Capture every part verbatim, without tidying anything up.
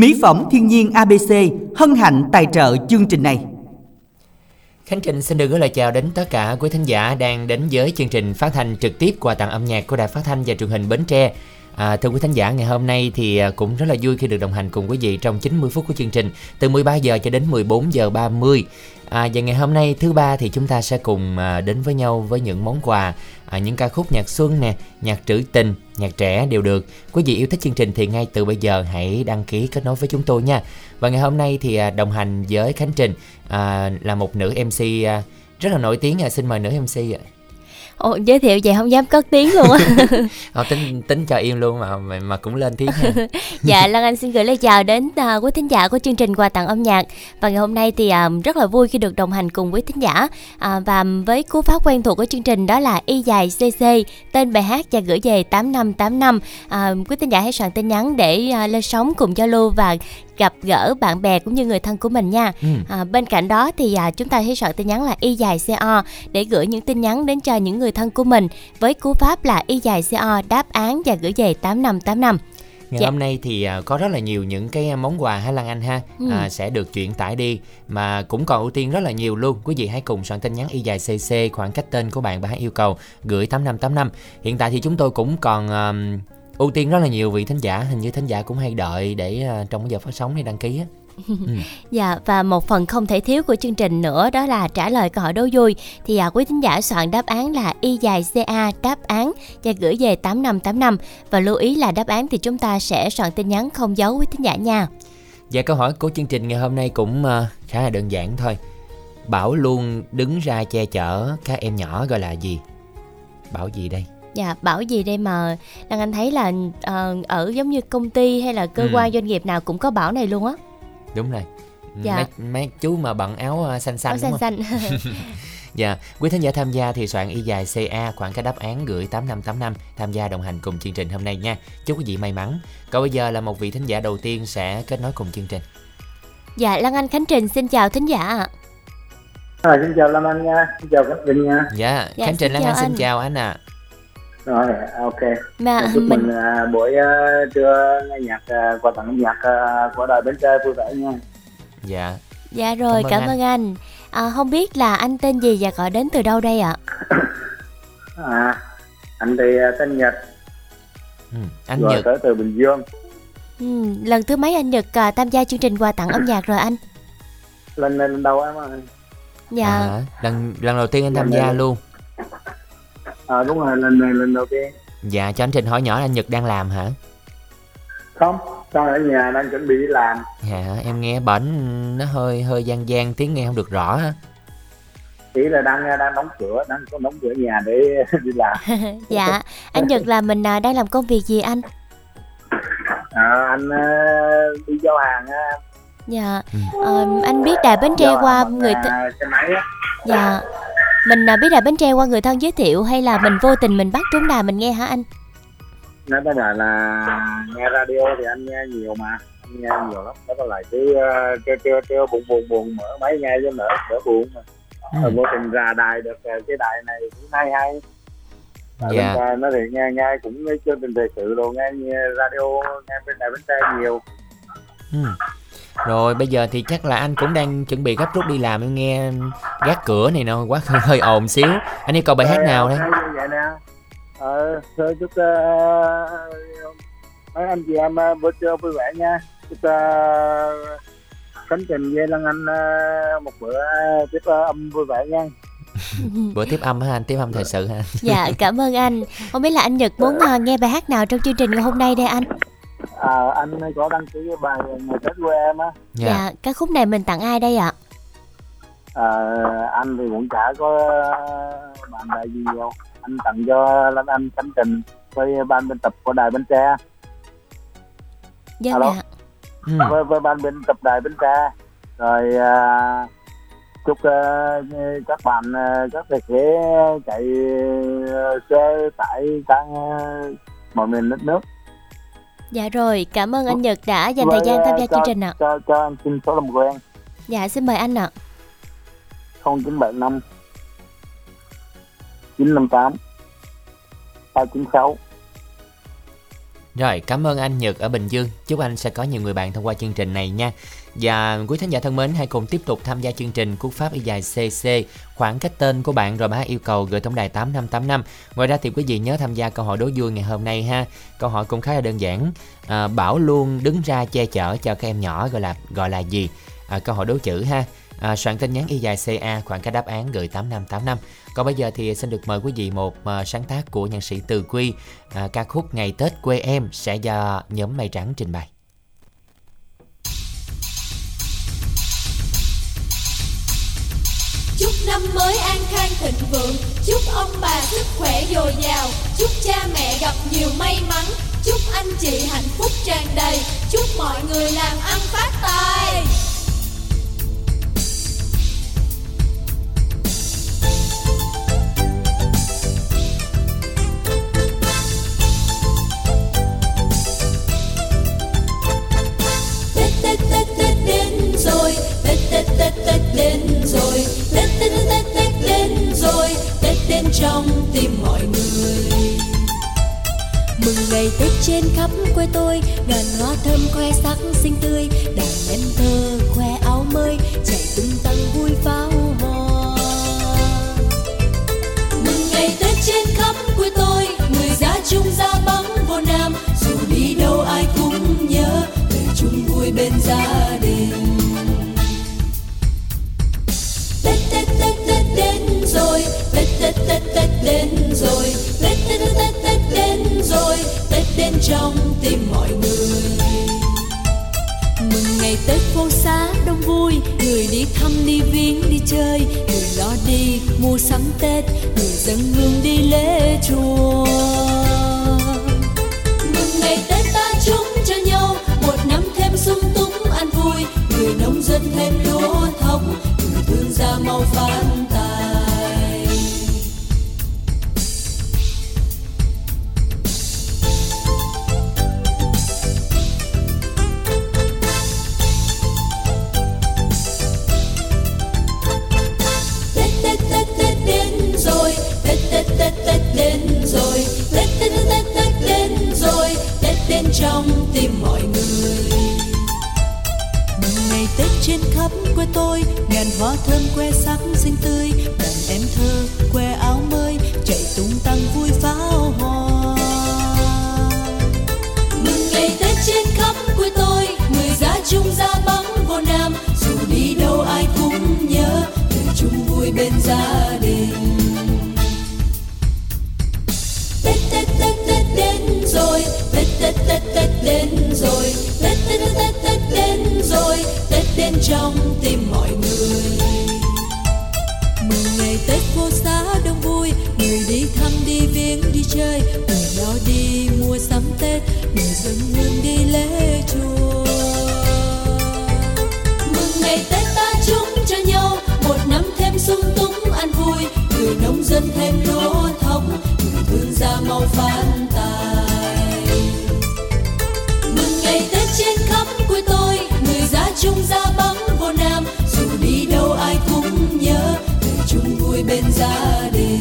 Mỹ phẩm thiên nhiên a bê xê hân hạnh tài trợ chương trình này. Khánh Trình xin được gửi lời chào đến tất cả quý thính giả đang đến với chương trình phát thanh trực tiếp Quà tặng âm nhạc của Đài Phát thanh và Truyền hình Bến Tre. À, thưa quý thính giả, ngày hôm nay thì cũng rất là vui khi được đồng hành cùng quý vị trong chín mươi phút của chương trình từ mười ba giờ cho đến mười bốn giờ ba mươi. À, và ngày hôm nay thứ ba thì chúng ta sẽ cùng à, đến với nhau với những món quà, à, những ca khúc nhạc xuân nè, nhạc trữ tình, nhạc trẻ đều được. Quý vị yêu thích chương trình thì ngay từ bây giờ hãy đăng ký kết nối với chúng tôi nha. Và ngày hôm nay thì à, đồng hành với Khánh Trình à, là một nữ em xê à, rất là nổi tiếng. À, xin mời nữ em xê ạ. À. Ồ, giới thiệu vậy không dám cất tiếng luôn á. Ờ, tính tính cho im luôn mà mà, mà cũng lên tiếng. Dạ, Lăng Anh xin gửi lời chào đến uh, quý thính giả của chương trình Quà tặng âm nhạc. Và ngày hôm nay thì uh, rất là vui khi được đồng hành cùng quý thính giả uh, và với cú pháp quen thuộc của chương trình đó là Y dài xê xê, tên bài hát và gửi về tám năm tám năm. Uh, quý thính giả hãy soạn tin nhắn để uh, lên sóng cùng giao lưu và gặp gỡ bạn bè cũng như người thân của mình nha. Ừ. À, bên cạnh đó thì à, chúng ta hãy soạn tin nhắn là Y dài xê o để gửi những tin nhắn đến cho những người thân của mình với cú pháp là Y dài xê o đáp án và gửi về tám năm tám năm. Ngày dạ. hôm nay thì có rất là nhiều những cái món quà ha Lan Anh ha, ừ. à, sẽ được chuyển tải đi mà cũng còn ưu tiên rất là nhiều luôn. Quý vị hãy cùng soạn tin nhắn Y dài xê xê khoảng cách tên của bạn và hãy yêu cầu gửi tám năm tám năm. Hiện tại thì chúng tôi cũng còn um, ưu tiên rất là nhiều vị thính giả, hình như thính giả cũng hay đợi để uh, trong giờ phát sóng để đăng ký á. Ừ. Dạ, và một phần không thể thiếu của chương trình nữa đó là trả lời câu hỏi đố vui. Thì à, quý thính giả soạn đáp án là Y dài xê a đáp án và gửi về tám năm tám năm. Và lưu ý là đáp án thì chúng ta sẽ soạn tin nhắn không giấu quý thính giả nha. Dạ, câu hỏi của chương trình ngày hôm nay cũng uh, khá là đơn giản thôi. Bảo luôn đứng ra che chở các em nhỏ gọi là gì? Bảo gì đây? Dạ, bảo gì đây mà Lan Anh thấy là uh, ở giống như công ty hay là cơ ừ. quan doanh nghiệp nào cũng có bảo này luôn á. Đúng rồi. Dạ. Mấy, mấy chú mà bận áo xanh xanh áo đúng xanh không? Xanh. Dạ, quý thính giả tham gia thì soạn Y dài xê a khoảng cái đáp án gửi tám năm tám năm tham gia đồng hành cùng chương trình hôm nay nha. Chúc quý vị may mắn. Còn bây giờ là một vị thính giả đầu tiên sẽ kết nối cùng chương trình. Dạ, Lan Anh, Khánh Trình xin chào thính giả ạ. À, xin chào Lan Anh nha, xin chào Khánh Trình nha. Dạ, dạ Khánh Trình, Lan Anh xin chào anh ạ. À. Rồi, ok. Mà, chúc mình, mình à, buổi uh, trưa nghe nhạc uh, Quà tặng âm nhạc uh, của Đài Bến Tre vui vẻ nha. Dạ. Dạ rồi, cảm, cảm, cảm ơn anh. À, không biết là anh tên gì và gọi đến từ đâu đây ạ? À, anh thì uh, tên Nhật. Ừ, anh rồi, Nhật. Tới từ Bình Dương. Ừ, lần thứ mấy anh Nhật uh, tham gia chương trình Quà tặng âm nhạc rồi anh? Lần này lần đầu em ơi. Dạ. À, lần lần đầu tiên anh lần tham gia này. Luôn. Ờ à, đúng rồi, lần này lần đầu tiên. Dạ, cho anh Trình hỏi nhỏ là anh Nhật đang làm hả? Không, đang ở nhà, đang chuẩn bị đi làm. Dạ, em nghe bển nó hơi hơi gian gian, tiếng nghe không được rõ á. Chỉ là đang đang đóng cửa, đang có đóng cửa nhà để đi làm. Dạ, anh Nhật là mình đang làm công việc gì anh? À, anh đi giao hàng. Dạ, ừ. à, anh biết Đài Bến Tre qua người t... xe máy á. Dạ. Mình biết là Bến Tre qua người thân giới thiệu hay là mình vô tình mình bắt trúng đài mình nghe hả anh? Nói tới là, là nghe radio thì anh nghe nhiều mà, anh nghe nhiều lắm. Đó là cứ kêu kêu kêu buồn buồn buồn mở máy nghe cho đỡ đỡ buồn mà. Rồi vô tình ra đài được cái đài này cũng hay hay. Dạ. Yeah. Nó thì nghe nghe cũng chương trình thời sự đồ nghe, nghe radio nghe bên Đài Bến Tre nhiều. Mm. Rồi bây giờ thì chắc là anh cũng đang chuẩn bị gấp rút đi làm, em nghe gác cửa này nó quá hơi ồn xíu. Anh yêu cầu bài hát nào đấy? Ờ, thôi chúc mấy anh chị em bữa trưa vui vẻ nha. Chúc Khánh Trình với Lan Anh một bữa tiếp âm vui vẻ nha. Bữa tiếp âm hả anh? Tiếp âm thời sự hả? Dạ, cảm ơn anh. Không biết là anh Nhật muốn nghe bài hát nào trong chương trình ngày hôm nay đây anh? À, anh có đăng ký cái bài Ngày Tết của em á. Dạ. Dạ, cái khúc này mình tặng ai đây ạ? À, anh thì cũng chả có bạn bè gì đâu. Anh tặng cho Lan Anh, Khánh Trình với ban biên tập của Đài Bến Tre. Dạ. Alo. Dạ. Ừ. Với, với ban biên tập Đài Bến Tre. Rồi à, chúc à, các bạn các thầy sẽ chạy xe tại các mọi miền đất nước. Dạ rồi, cảm ơn anh Nhật đã dành thời gian tham gia chương trình ạ. Cho, cho anh xin số làm quen. Dạ, xin mời anh ạ. không chín bảy năm chín năm tám ba chín sáu. Rồi, cảm ơn anh Nhật ở Bình Dương. Chúc anh sẽ có nhiều người bạn thông qua chương trình này nha. Và quý thính giả thân mến, hãy cùng tiếp tục tham gia chương trình Cú Pháp Y dài xê xê, khoảng cách tên của bạn rồi mã yêu cầu gửi tổng đài tám năm tám năm. Ngoài ra thì quý vị nhớ tham gia câu hỏi đố vui ngày hôm nay ha. Câu hỏi cũng khá là đơn giản. À, Bảo luôn đứng ra che chở cho các em nhỏ gọi là gọi là gì? À, câu hỏi đố chữ ha. À, soạn tin nhắn Y dài xê a khoảng cách đáp án gửi tám năm tám năm. Còn bây giờ thì xin được mời quý vị một uh, sáng tác của nhạc sĩ Từ Quy, uh, ca khúc Ngày Tết Quê Em sẽ do nhóm Mây Trắng trình bày. Chúc năm mới an khang thịnh vượng, chúc ông bà sức khỏe dồi dào, chúc cha mẹ gặp nhiều may mắn, chúc anh chị hạnh phúc tràn đầy, chúc mọi người làm ăn phát tài. Trong tim mọi người mừng ngày Tết trên khắp quê tôi, đoàn hoa thơm khoe sắc xinh tươi, đàn em thơ khoe áo mới chạy tung tăng vui pháo hoa. Mừng ngày Tết trên khắp quê tôi, người ra Trung ra Bắc vô Nam, dù đi đâu ai cũng nhớ về chung vui bên gia đình. Tết Tết Tết Tết đến rồi, Tết Tết Tết Tết đến rồi, Tết Tết Tết Tết đến rồi, Tết đến trong tim mọi người. Mừng ngày Tết phố xá đông vui, người đi thăm đi viếng đi chơi, người lo đi mua sắm Tết, người dâng hương đi lễ chùa. Mừng ngày Tết ta chúc cho nhau một năm thêm sung túc an vui, người nông dân thêm lúa thóc, người thương gia mau phát tài. Trong tim mọi người mừng ngày Tết trên khắp quê tôi, ngàn hoa thơm quê sắc xinh tươi, đàn em thơ quê áo mới chạy tung tăng vui pháo hoa. Mừng ngày Tết trên khắp quê tôi, người ra Trung ra Bắc vô Nam, dù đi đâu ai cũng nhớ về chung vui bên gia đình. Tết Tết Tết Tết đến rồi, Tết Tết Tết đến rồi, Tết Tết Tết Tết đến rồi, Tết đến trong tim mọi người. Mừng ngày Tết phố xá đông vui, người đi thăm đi viếng đi chơi, người lo đi mua sắm Tết, người dân hương đi lễ chùa. Mừng ngày Tết ta chúc cho nhau một năm thêm sung túc an vui, người nông dân thêm lúa thóc, người thương gia mau phát tài. Trên khắp quê tôi, người ra Trung ra Bắc vô Nam, dù đi đâu ai cũng nhớ về chung vui bên gia đình.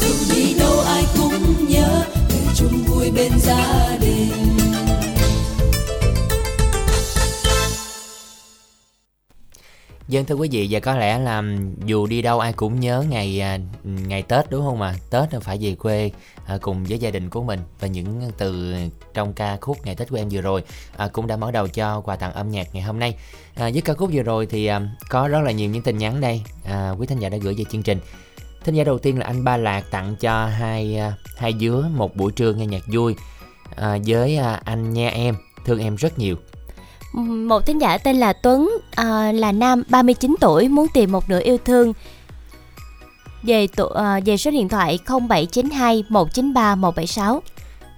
Dù đi đâu ai cũng nhớ về chung vui bên gia đình. Dân thưa quý vị, và có lẽ là dù đi đâu ai cũng nhớ ngày ngày Tết đúng không ạ? À? Tết là phải về quê à, cùng với gia đình của mình, và những từ trong ca khúc Ngày Tết của Em vừa rồi à, cũng đã mở đầu cho quà tặng âm nhạc ngày hôm nay. À, với ca khúc vừa rồi thì à, có rất là nhiều những tin nhắn đây à, quý thính giả đã gửi về chương trình. Thính giả đầu tiên là anh Ba Lạc tặng cho hai à, hai dứa một buổi trưa nghe nhạc vui à, với à, anh nha em, thương em rất nhiều. Một thính giả tên là Tuấn à, là nam ba mươi chín tuổi, muốn tìm một nửa yêu thương về, tụ, à, về số điện thoại không bảy chín hai một chín ba một bảy sáu.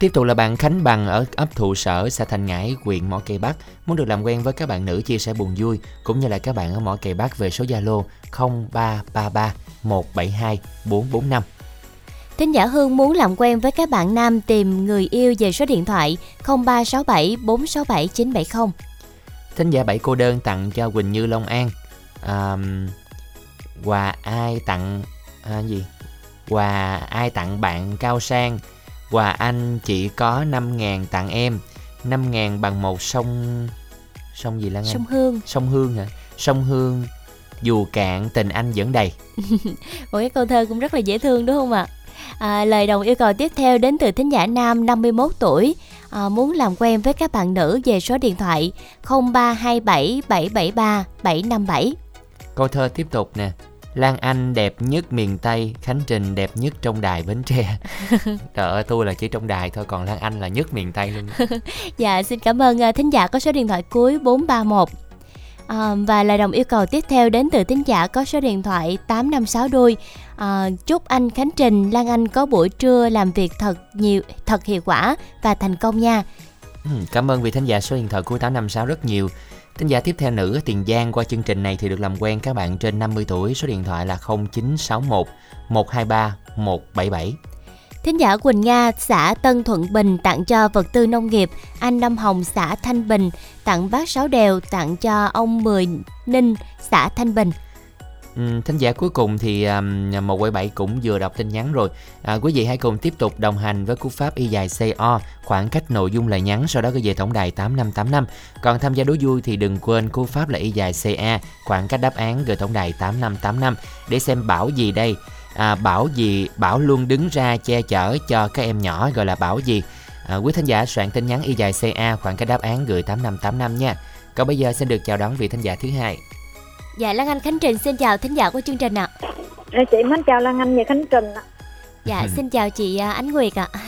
Tiếp tục là bạn Khánh Bằng ở ấp Thụ Sở, xã Thành Ngãi, huyện Mỏ Cày Bắc, muốn được làm quen với các bạn nữ chia sẻ buồn vui cũng như là các bạn ở Mỏ Cày Bắc về số Zalo không ba ba ba một bảy hai bốn bốn năm. Thính giả Hương muốn làm quen với các bạn nam tìm người yêu về số điện thoại không ba sáu bảy bốn sáu bảy chín bảy không. Thính giả Bảy Cô Đơn tặng cho Quỳnh Như Long An à, quà ai tặng à, gì quà ai tặng bạn Cao Sang Quà anh chỉ có năm ngàn tặng em, năm ngàn bằng một sông... Sông gì Lan Anh? Sông Hương. Sông Hương hả? Sông Hương, dù cạn tình anh vẫn đầy. Một cái câu thơ cũng rất là dễ thương đúng không ạ? À, lời đồng yêu cầu tiếp theo đến từ thính giả nam năm mươi mốt tuổi, à, muốn làm quen với các bạn nữ về số điện thoại không ba hai bảy bảy bảy ba bảy năm bảy. Câu thơ tiếp tục nè. Lan Anh đẹp nhất miền Tây, Khánh Trình đẹp nhất trong đài Bến Tre. Trời ơi, tôi là chỉ trong đài thôi, còn Lan Anh là nhất miền Tây luôn. Dạ, xin cảm ơn thính giả có số điện thoại cuối bốn ba một. À, và lời đồng yêu cầu tiếp theo đến từ thính giả có số điện thoại tám năm sáu đuôi. À, chúc anh Khánh Trình, Lan Anh có buổi trưa làm việc thật nhiều, thật hiệu quả và thành công nha. Ừ, cảm ơn vị thính giả số điện thoại cuối tám năm sáu rất nhiều. Thính giả tiếp theo nữ Tiền Giang qua chương trình này thì được làm quen các bạn trên năm mươi tuổi, số điện thoại là không chín sáu một một hai ba một bảy bảy. Thính giả Quỳnh Nga xã Tân Thuận Bình tặng cho vật tư nông nghiệp, anh Nam Hồng xã Thanh Bình tặng bác Sáu Đèo, tặng cho ông Mười Ninh xã Thanh Bình. Ừ, thính giả cuối cùng thì một bảy bảy cũng vừa đọc tin nhắn rồi. À, quý vị hãy cùng tiếp tục đồng hành với cú pháp y dài xê o, khoảng cách nội dung lời nhắn, sau đó cứ về tổng đài tám năm tám năm. Còn tham gia đố vui thì đừng quên cú pháp là y dài xê a, khoảng cách đáp án gửi tổng đài tám năm tám năm để xem bảo gì đây. À, bảo gì, bảo luôn đứng ra che chở cho các em nhỏ gọi là bảo gì. À, quý thính giả soạn tin nhắn y dài xê a, khoảng cách đáp án gửi tám năm tám năm nha. Còn bây giờ xin được chào đón vị thính giả thứ hai. Dạ, Lan Anh Khánh Trình xin chào thính giả của chương trình ạ. À. Chị mến chào Lan Anh và Khánh Trình ạ. Dạ, ừ. Xin chào chị Ánh Nguyệt ạ. À.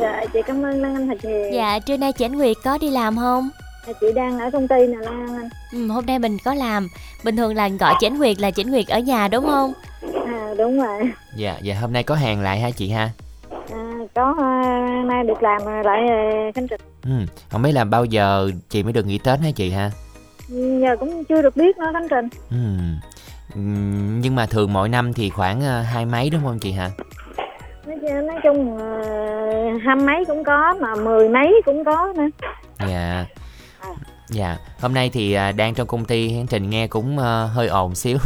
Dạ, chị cảm ơn Lan Anh thật nhiều. Dạ, trưa nay chị Ánh Nguyệt có đi làm không? À, chị đang ở công ty nè Lan Anh. Ừ, hôm nay mình có làm. Bình thường là gọi chị Ánh Nguyệt là chị Ánh Nguyệt ở nhà đúng không? À, đúng rồi. Dạ, dạ hôm nay có hàng lại hả chị ha? À, có, hôm nay được làm lại Khánh Trình. Ừ, không biết là bao giờ chị mới được nghỉ Tết hả chị ha? Giờ cũng chưa được biết nữa Khánh Trình. Ừ. Nhưng mà thường mỗi năm thì khoảng uh, hai mấy đúng không chị hả? Nói, nói chung uh, hai mấy cũng có, mà mười mấy cũng có nữa. Dạ. À. Dạ. Hôm nay thì uh, đang trong công ty Khánh Trình nghe cũng uh, hơi ồn xíu.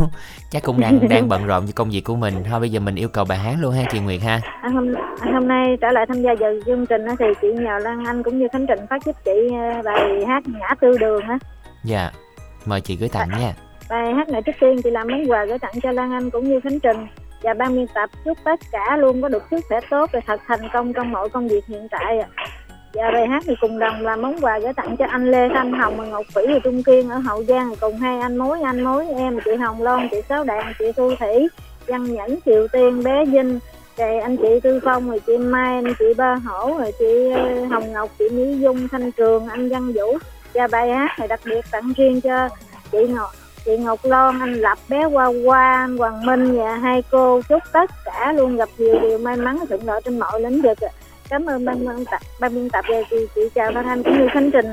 Chắc cũng đang đang bận rộn với công việc của mình. Thôi bây giờ mình yêu cầu bài hát luôn ha chị Nguyệt ha. À, hôm, hôm nay trở lại tham gia vào chương trình thì chị nhờ Lan Anh cũng như Khánh Trình phát giúp chị uh, bài hát Ngã Tư Đường ha. Dạ, mời chị gửi tặng nha. Bài hát này trước tiên chị làm món quà gửi tặng cho Lan Anh cũng như Khánh Trình và ban biên tập, chúc tất cả luôn có được sức khỏe tốt và thật thành công trong mọi công việc hiện tại. Và bài hát thì cùng đồng làm món quà gửi tặng cho anh Lê Thanh Hồng và Ngọc Phỉ và Trung Kiên ở Hậu Giang, cùng hai anh mối anh mối em chị Hồng Loan, chị Sáu Đàn, chị Thu Thủy, Văn Nhẫn, Triều Tiên, bé Vinh, rồi anh chị Tư Phong, rồi chị Mai, anh chị Ba Hổ, rồi chị Hồng Ngọc, chị Mỹ Dung, Thanh Trường, anh Văn Vũ. Và bài hát này đặc biệt tặng riêng cho chị Ngọc, chị Ngọc Loan, anh Lập, bé Hoa Hoa, anh Hoàng Minh và hai cô. Chúc tất cả luôn gặp nhiều điều may mắn, thuận lợi trên mọi lĩnh vực. Cảm ơn ban biên tập, ban biên tập và chị, chị chào Lan Anh cũng như Khánh Trình.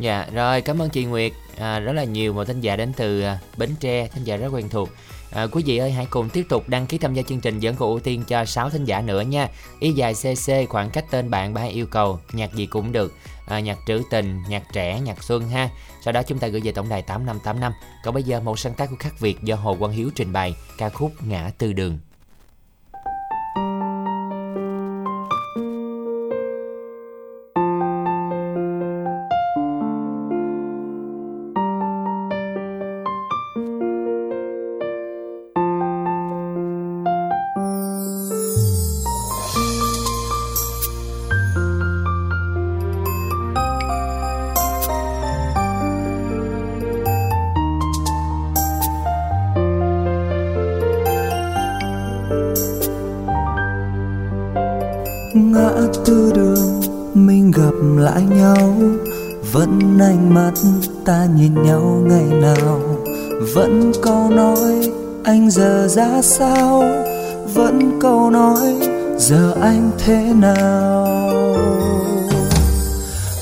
Dạ, rồi cảm ơn chị Nguyệt à, rất là nhiều. Một thính giả đến từ Bến Tre, thính giả rất quen thuộc. À, quý vị ơi hãy cùng tiếp tục đăng ký tham gia chương trình dẫn của ưu tiên cho sáu thính giả nữa nha. Y dài xê xê, khoảng cách tên bạn, bài yêu cầu nhạc gì cũng được, à, nhạc trữ tình, nhạc trẻ, nhạc xuân ha. Sau đó chúng ta gửi về tổng đài tám năm tám năm. Còn bây giờ một sáng tác của Khắc Việt do Hồ Quang Hiếu trình bày, ca khúc Ngã Tư Đường. Vẫn ánh mắt ta nhìn nhau ngày nào, vẫn câu nói anh giờ ra sao, vẫn câu nói giờ anh thế nào.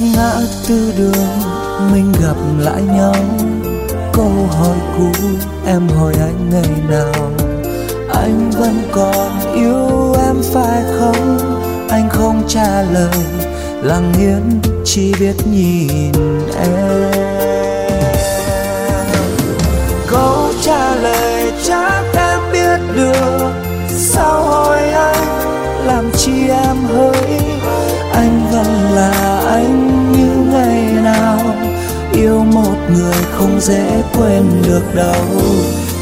Ngã tư đường mình gặp lại nhau, câu hỏi cũ em hỏi anh ngày nào. Anh vẫn còn yêu em phải không? Anh không trả lời, lặng yên chỉ biết nhìn em. Câu trả lời chắc em biết được, sao hỏi anh làm chi em hỡi anh như ngày nào. Yêu một người không dễ quên được đâu.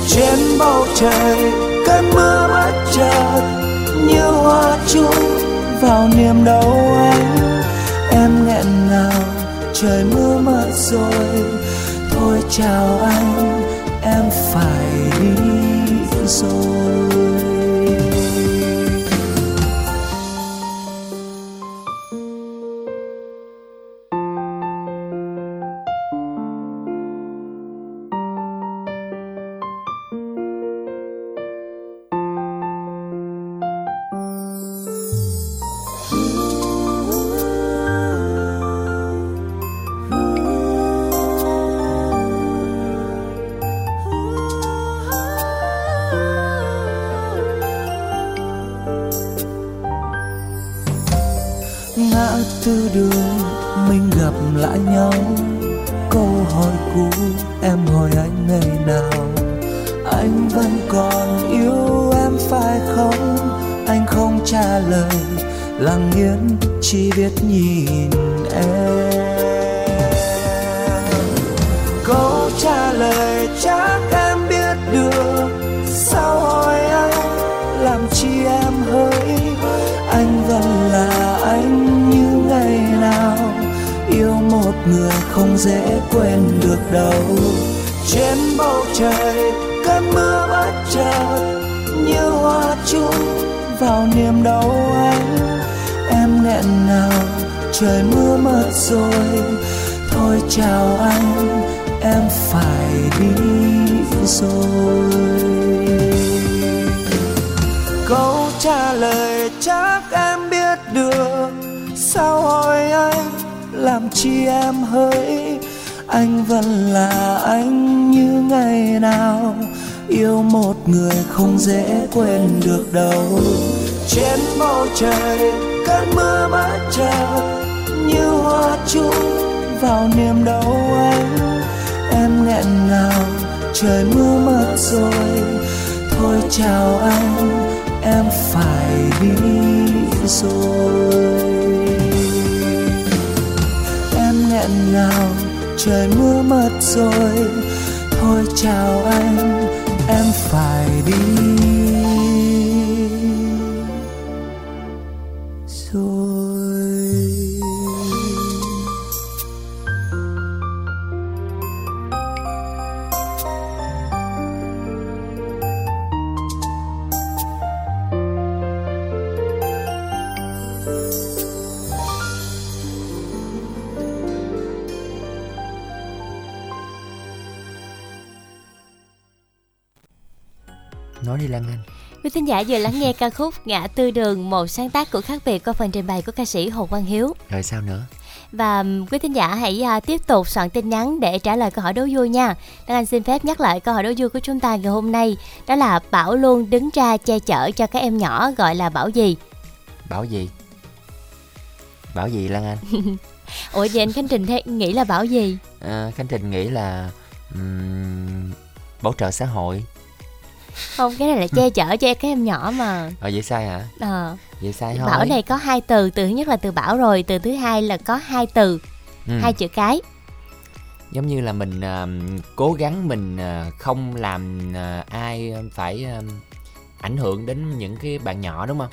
Trên bầu trời cơn mưa bất chợt như hoa chuông vào niềm đau anh. Em nghẹn ngào trời mưa mất rồi. Thôi chào anh em phải đi rồi. Dạ, vừa lắng nghe ca khúc Ngã Tư Đường, một sáng tác của Khắc Việt qua phần trình bày của ca sĩ Hồ Quang Hiếu. Rồi sao nữa? Và quý thính giả hãy à, tiếp tục soạn tin nhắn để trả lời câu hỏi đố vui nha. Lan Anh xin phép nhắc lại câu hỏi đố vui của chúng ta ngày hôm nay. Đó là Bảo luôn đứng ra che chở cho các em nhỏ gọi là Bảo gì? Bảo gì? Bảo gì Lan Anh? Ủa vậy anh Khánh Trình thế, nghĩ là Bảo gì? À, Khánh Trình nghĩ là um, bảo trợ xã hội. Không, cái này là che chở cho các em nhỏ mà. Ờ vậy sai hả? Ờ vậy sai thôi. Bảo này có hai từ, từ thứ nhất là từ bảo rồi, từ thứ hai là có hai từ, ừ. hai chữ cái. Giống như là mình uh, cố gắng mình uh, không làm uh, ai phải uh, ảnh hưởng đến những cái bạn nhỏ đúng không?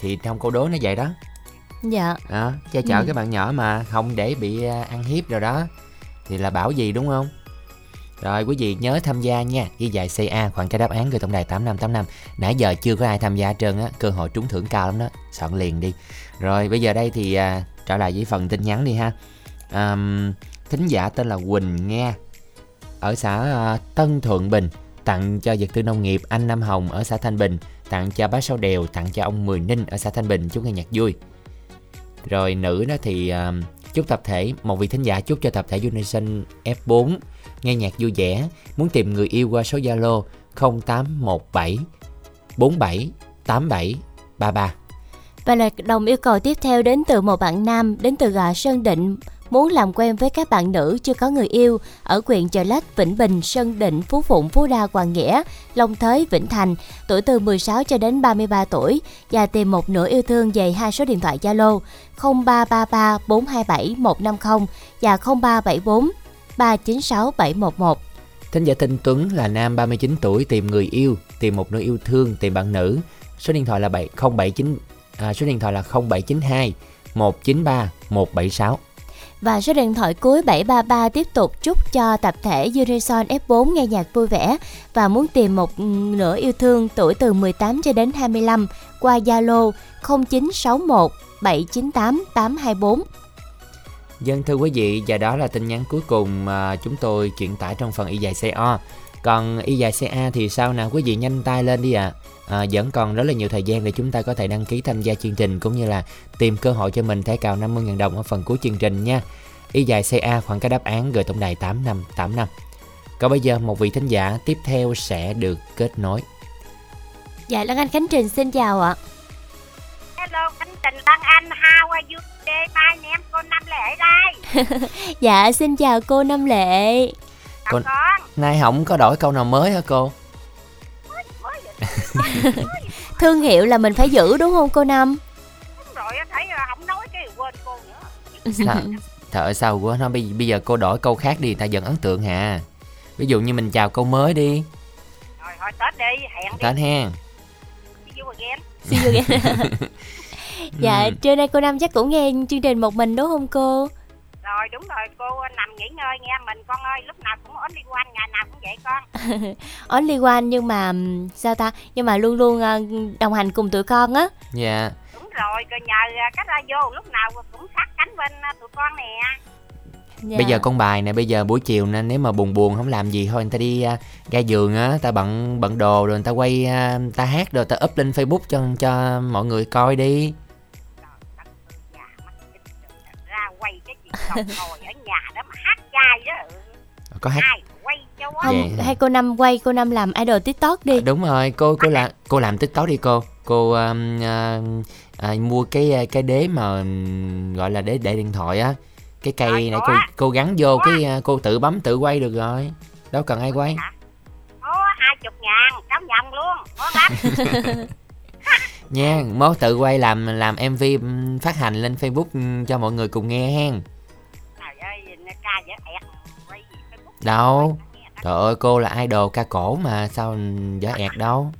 Thì trong câu đố nó vậy đó. Dạ. Ờ, che chở ừ. các bạn nhỏ mà không để bị uh, ăn hiếp rồi đó. Thì là bảo gì đúng không? Rồi quý vị nhớ tham gia nha, ghi dài xê a khoảng cái đáp án gửi tổng đài tám năm tám năm. Nãy giờ chưa có ai tham gia hết trơn á, cơ hội trúng thưởng cao lắm đó, soạn liền đi. Rồi bây giờ đây thì à, trở lại với phần tin nhắn đi ha. à, Thính giả tên là Quỳnh Nga ở xã à, Tân Thuận Bình, tặng cho vật tư nông nghiệp. Anh Nam Hồng ở xã Thanh Bình, tặng cho bác Sáu Đèo, tặng cho ông Mười Ninh ở xã Thanh Bình. Chúc nghe nhạc vui. Rồi nữ đó thì à, chúc tập thể, một vị thính giả chúc cho tập thể Unison ép bốn nghe nhạc vui vẻ, muốn tìm người yêu qua số Zalo không tám một bảy bốn bảy tám bảy ba ba. Và là đồng yêu cầu tiếp theo đến từ một bạn nam đến từ Sơn Định, muốn làm quen với các bạn nữ chưa có người yêu ở huyện Chợ Lách, Vĩnh Bình, Sơn Định, Phú Phụng, Phú Đa, Hoàng Nghĩa, Long Thới, Vĩnh Thành, tuổi từ mười sáu cho đến ba mươi ba tuổi và tìm một nửa yêu thương về hai số điện thoại Zalo không ba ba ba bốn hai bảy một năm không và không ba bảy bốn ba chín sáu bảy một một. Thính giả Thanh Tuấn là nam ba mươi chín tuổi, tìm người yêu, tìm một nửa yêu thương, tìm bạn nữ. Số điện thoại là bảy không bảy chín à, số điện thoại là không bảy chín hai một chín ba một bảy sáu. Và số điện thoại cuối bảy ba ba tiếp tục chúc cho tập thể Unison ép bốn nghe nhạc vui vẻ và muốn tìm một nửa yêu thương tuổi từ mười tám cho đến hai mươi lăm qua Zalo không chín sáu một bảy chín tám tám hai bốn. Dân thưa quý vị, và đó là tin nhắn cuối cùng mà chúng tôi chuyển tải trong phần Y dài xê o. Còn Y dài xê a thì sao nào quý vị, nhanh tay lên đi ạ. À. À, vẫn còn rất là nhiều thời gian để chúng ta có thể đăng ký tham gia chương trình cũng như là tìm cơ hội cho mình thẻ cào năm mươi nghìn đồng ở phần cuối chương trình nha. Y dài xê a khoảng cách đáp án gửi tổng đài tám năm tám năm. Còn bây giờ một vị thính giả tiếp theo sẽ được kết nối. Dạ, Lăng Anh Khánh Trình xin chào ạ. Hello Khánh Trình, Lăng Anh, how are you? Mai nè em, cô Năm Lệ đây. Dạ xin chào cô Năm Lệ. Con nay không có đổi câu nào mới hả cô? Mới, mới vậy. Mới, mới. Thương hiệu là mình phải giữ đúng không cô Năm? Đúng rồi, thấy không nói cái quên cô nữa. Sao? Thợ sao quá nó bây, bây giờ cô đổi câu khác đi, ta dần ấn tượng hả? Ví dụ như mình chào câu mới đi. Rồi hỏi Tết đi, hẹn Tết đi. Hen. See you again. See you again. Dạ, ừ. Trưa nay cô Năm chắc cũng nghe chương trình một mình đúng không cô? Rồi, đúng rồi, cô nằm nghỉ ngơi nghe mình con ơi, lúc nào cũng only one, ngày nào cũng vậy con. Only one nhưng mà sao ta, nhưng mà luôn luôn đồng hành cùng tụi con á. Dạ. Đúng rồi, rồi nhờ cách ra vô lúc nào cũng sát cánh bên tụi con nè. Dạ. Bây giờ con bài nè, bây giờ buổi chiều nên nếu mà buồn buồn không làm gì thôi, người ta đi uh, ra giường á, uh, ta bận bận đồ rồi người ta quay, uh, ta hát rồi ta up lên Facebook cho cho mọi người coi đi. Ra quay cái chuyện còn ngồi ở nhà đó mà hát dai đó. Có hát. Ai quay cho quá. Không, hay cô Năm quay, cô Năm làm idol TikTok đi. À, đúng rồi, cô cô làm cô làm TikTok đi cô. Cô uh, uh, uh, mua cái cái đế mà gọi là đế để điện thoại á. Cái cây rồi, này cô, cô gắn vô có. Cái cô tự bấm tự quay được rồi. Đâu cần ai quay. Ồ, hai mươi ngàn, cảm nhận luôn. Ngon lắm. Nha, mốt tự quay làm làm em vê phát hành lên Facebook cho mọi người cùng nghe hen. Trời ơi, ca dở ẹt quay gì Facebook. Đâu. Trời ơi, cô là idol ca cổ mà sao dở ẹt đâu.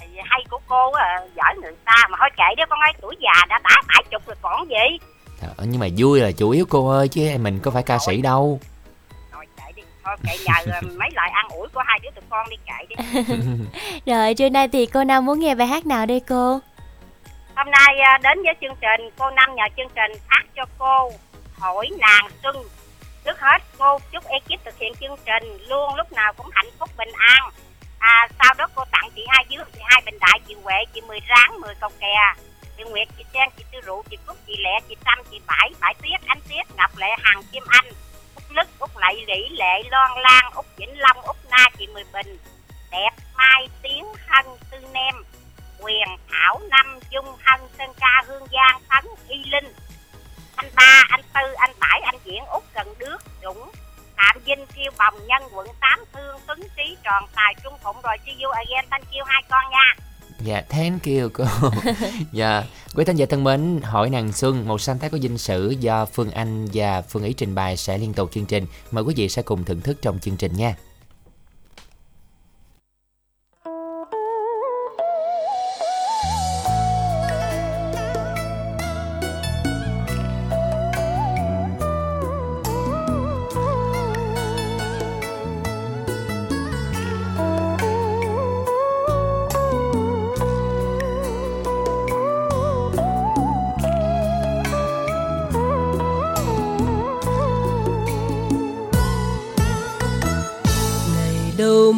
Thì hay của cô à, giỏi người ta mà thôi kệ đó con ơi, tuổi già đã đã bảy mươi rồi còn gì. Nhưng mà vui là chủ yếu cô ơi, chứ em mình có phải ca sĩ đâu. Rồi kệ đi, thôi kệ nhờ mấy loại ăn ủi của hai đứa tụi con đi, kệ đi. Rồi trưa nay thì cô Năm muốn nghe bài hát nào đây cô? Hôm nay đến với chương trình, cô Năm nhờ chương trình phát cho cô Hỏi Nàng Xuân. Trước hết cô chúc ekip thực hiện chương trình luôn lúc nào cũng hạnh phúc bình an. À, sau đó cô tặng chị Hai Dứa, chị Hai Bình Đại, chị Huệ, chị Mười Ráng, Mười Cầu Kè, chị Nguyệt, chị Trang, chị Tư Rượu, chị Cúc, chị Lẹ, chị Tâm, chị Bảy, Bảy Tuyết, Ánh Tuyết, Ngọc Lệ, Hằng, Kim Anh, Úc Lức, Úc Lệ, Lĩ Lệ, Loan Lan, Úc Vĩnh Long, Úc Na, chị Mười Bình, Đẹp, Mai, Tiến, Hân, Tư Nem, Quyền, Thảo, Năm, Dung, Hân, Sơn Ca, Hương Giang, Thắng, Y Linh, anh Ba, anh Tư, anh Bảy, anh Diễn, Úc Cần Đước, Dũng, Phạm Vinh, Kiêu Bồng, Nhân, Quận Tám, Thương, Tuấn Trí, Tròn, Tài, Trung Phụng. Rồi see you again, thank you hai con nha. Dạ, yeah, thank you cô. Dạ, quý thính giả thân mến, Hỏi Nàng Xuân, một sáng tác của Dinh Sử do Phương Anh và Phương Ý trình bày sẽ liên tục chương trình. Mời quý vị sẽ cùng thưởng thức trong chương trình nha.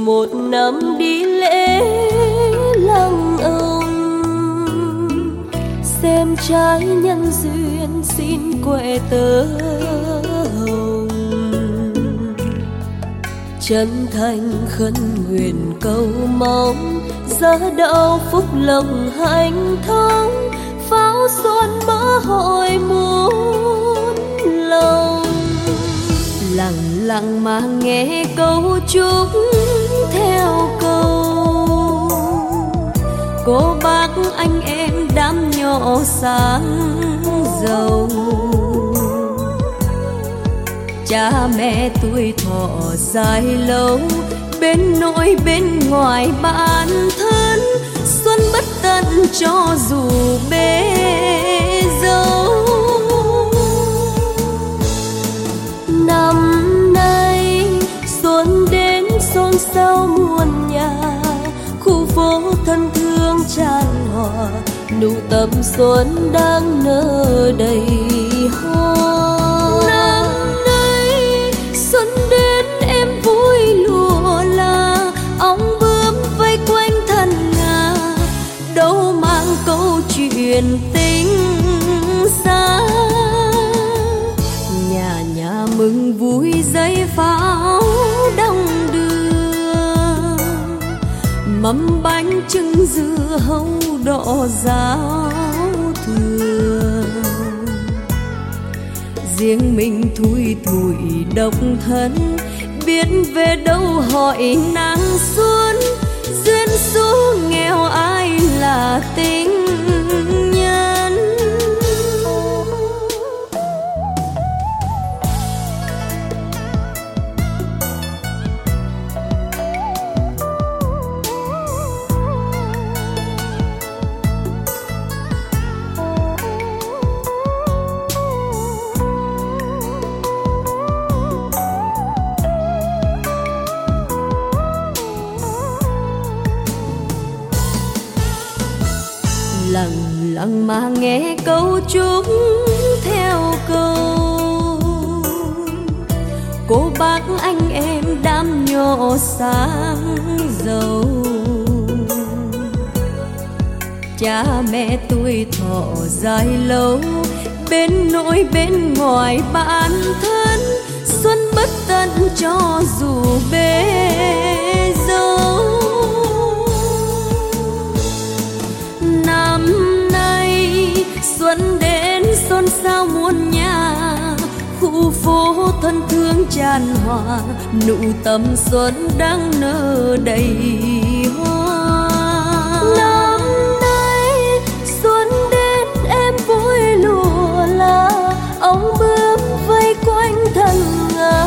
Một năm đi lễ Lăng Ông, xem trái nhân duyên xin quệ tớ hồng. Chân thành khấn nguyện cầu mong giá đạo phúc lộc hạnh thông, pháo xuân mơ hội muốn lặng mà nghe câu chúc theo câu. Cô bác anh em đám nhỏ sáng giàu, cha mẹ tuổi thọ dài lâu, bên nội bên ngoài bạn thân, xuân bất tận cho dù bế dâu. Năm nay xuân đến xôn xao muôn nhà, khu phố thân thương tràn hòa, nụ tầm xuân đang nở đầy hoa. Chuyện tình xa, nhà nhà mừng vui giấy pháo đông đưa, mâm bánh trưng dưa hấu đỏ ráo thừa. Riêng mình thui thủi độc thân, biết về đâu hỏi nàng xuân, duyên số nghèo ai là tình. Lặng mà nghe câu chúc theo câu, cô bác anh em đám nhỏ sáng giàu, cha mẹ tuổi thọ dài lâu, bên nội bên ngoài bạn thân, xuân bất tận cho dù bế dâu. Năm xuân đến xôn xao muôn nhà, khu phố thân thương tràn hòa, nụ tầm xuân đang nở đầy hoa. Năm nay xuân đến em vui lùa là, ống bướm vây quanh thân ngà,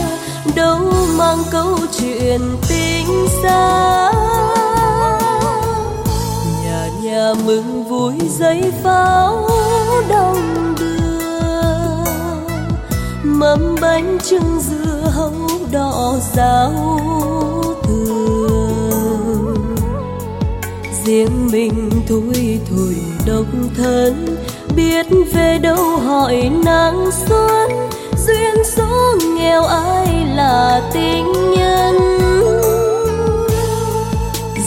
đâu mang câu chuyện tình xa. Nhà nhà mừng vui giấy pháo đông đưa, mâm bánh trưng dưa hấu đỏ ráo thừa. Riêng mình thui thủi độc thân, biết về đâu hỏi nàng xuân, duyên số nghèo ai là tình nhân.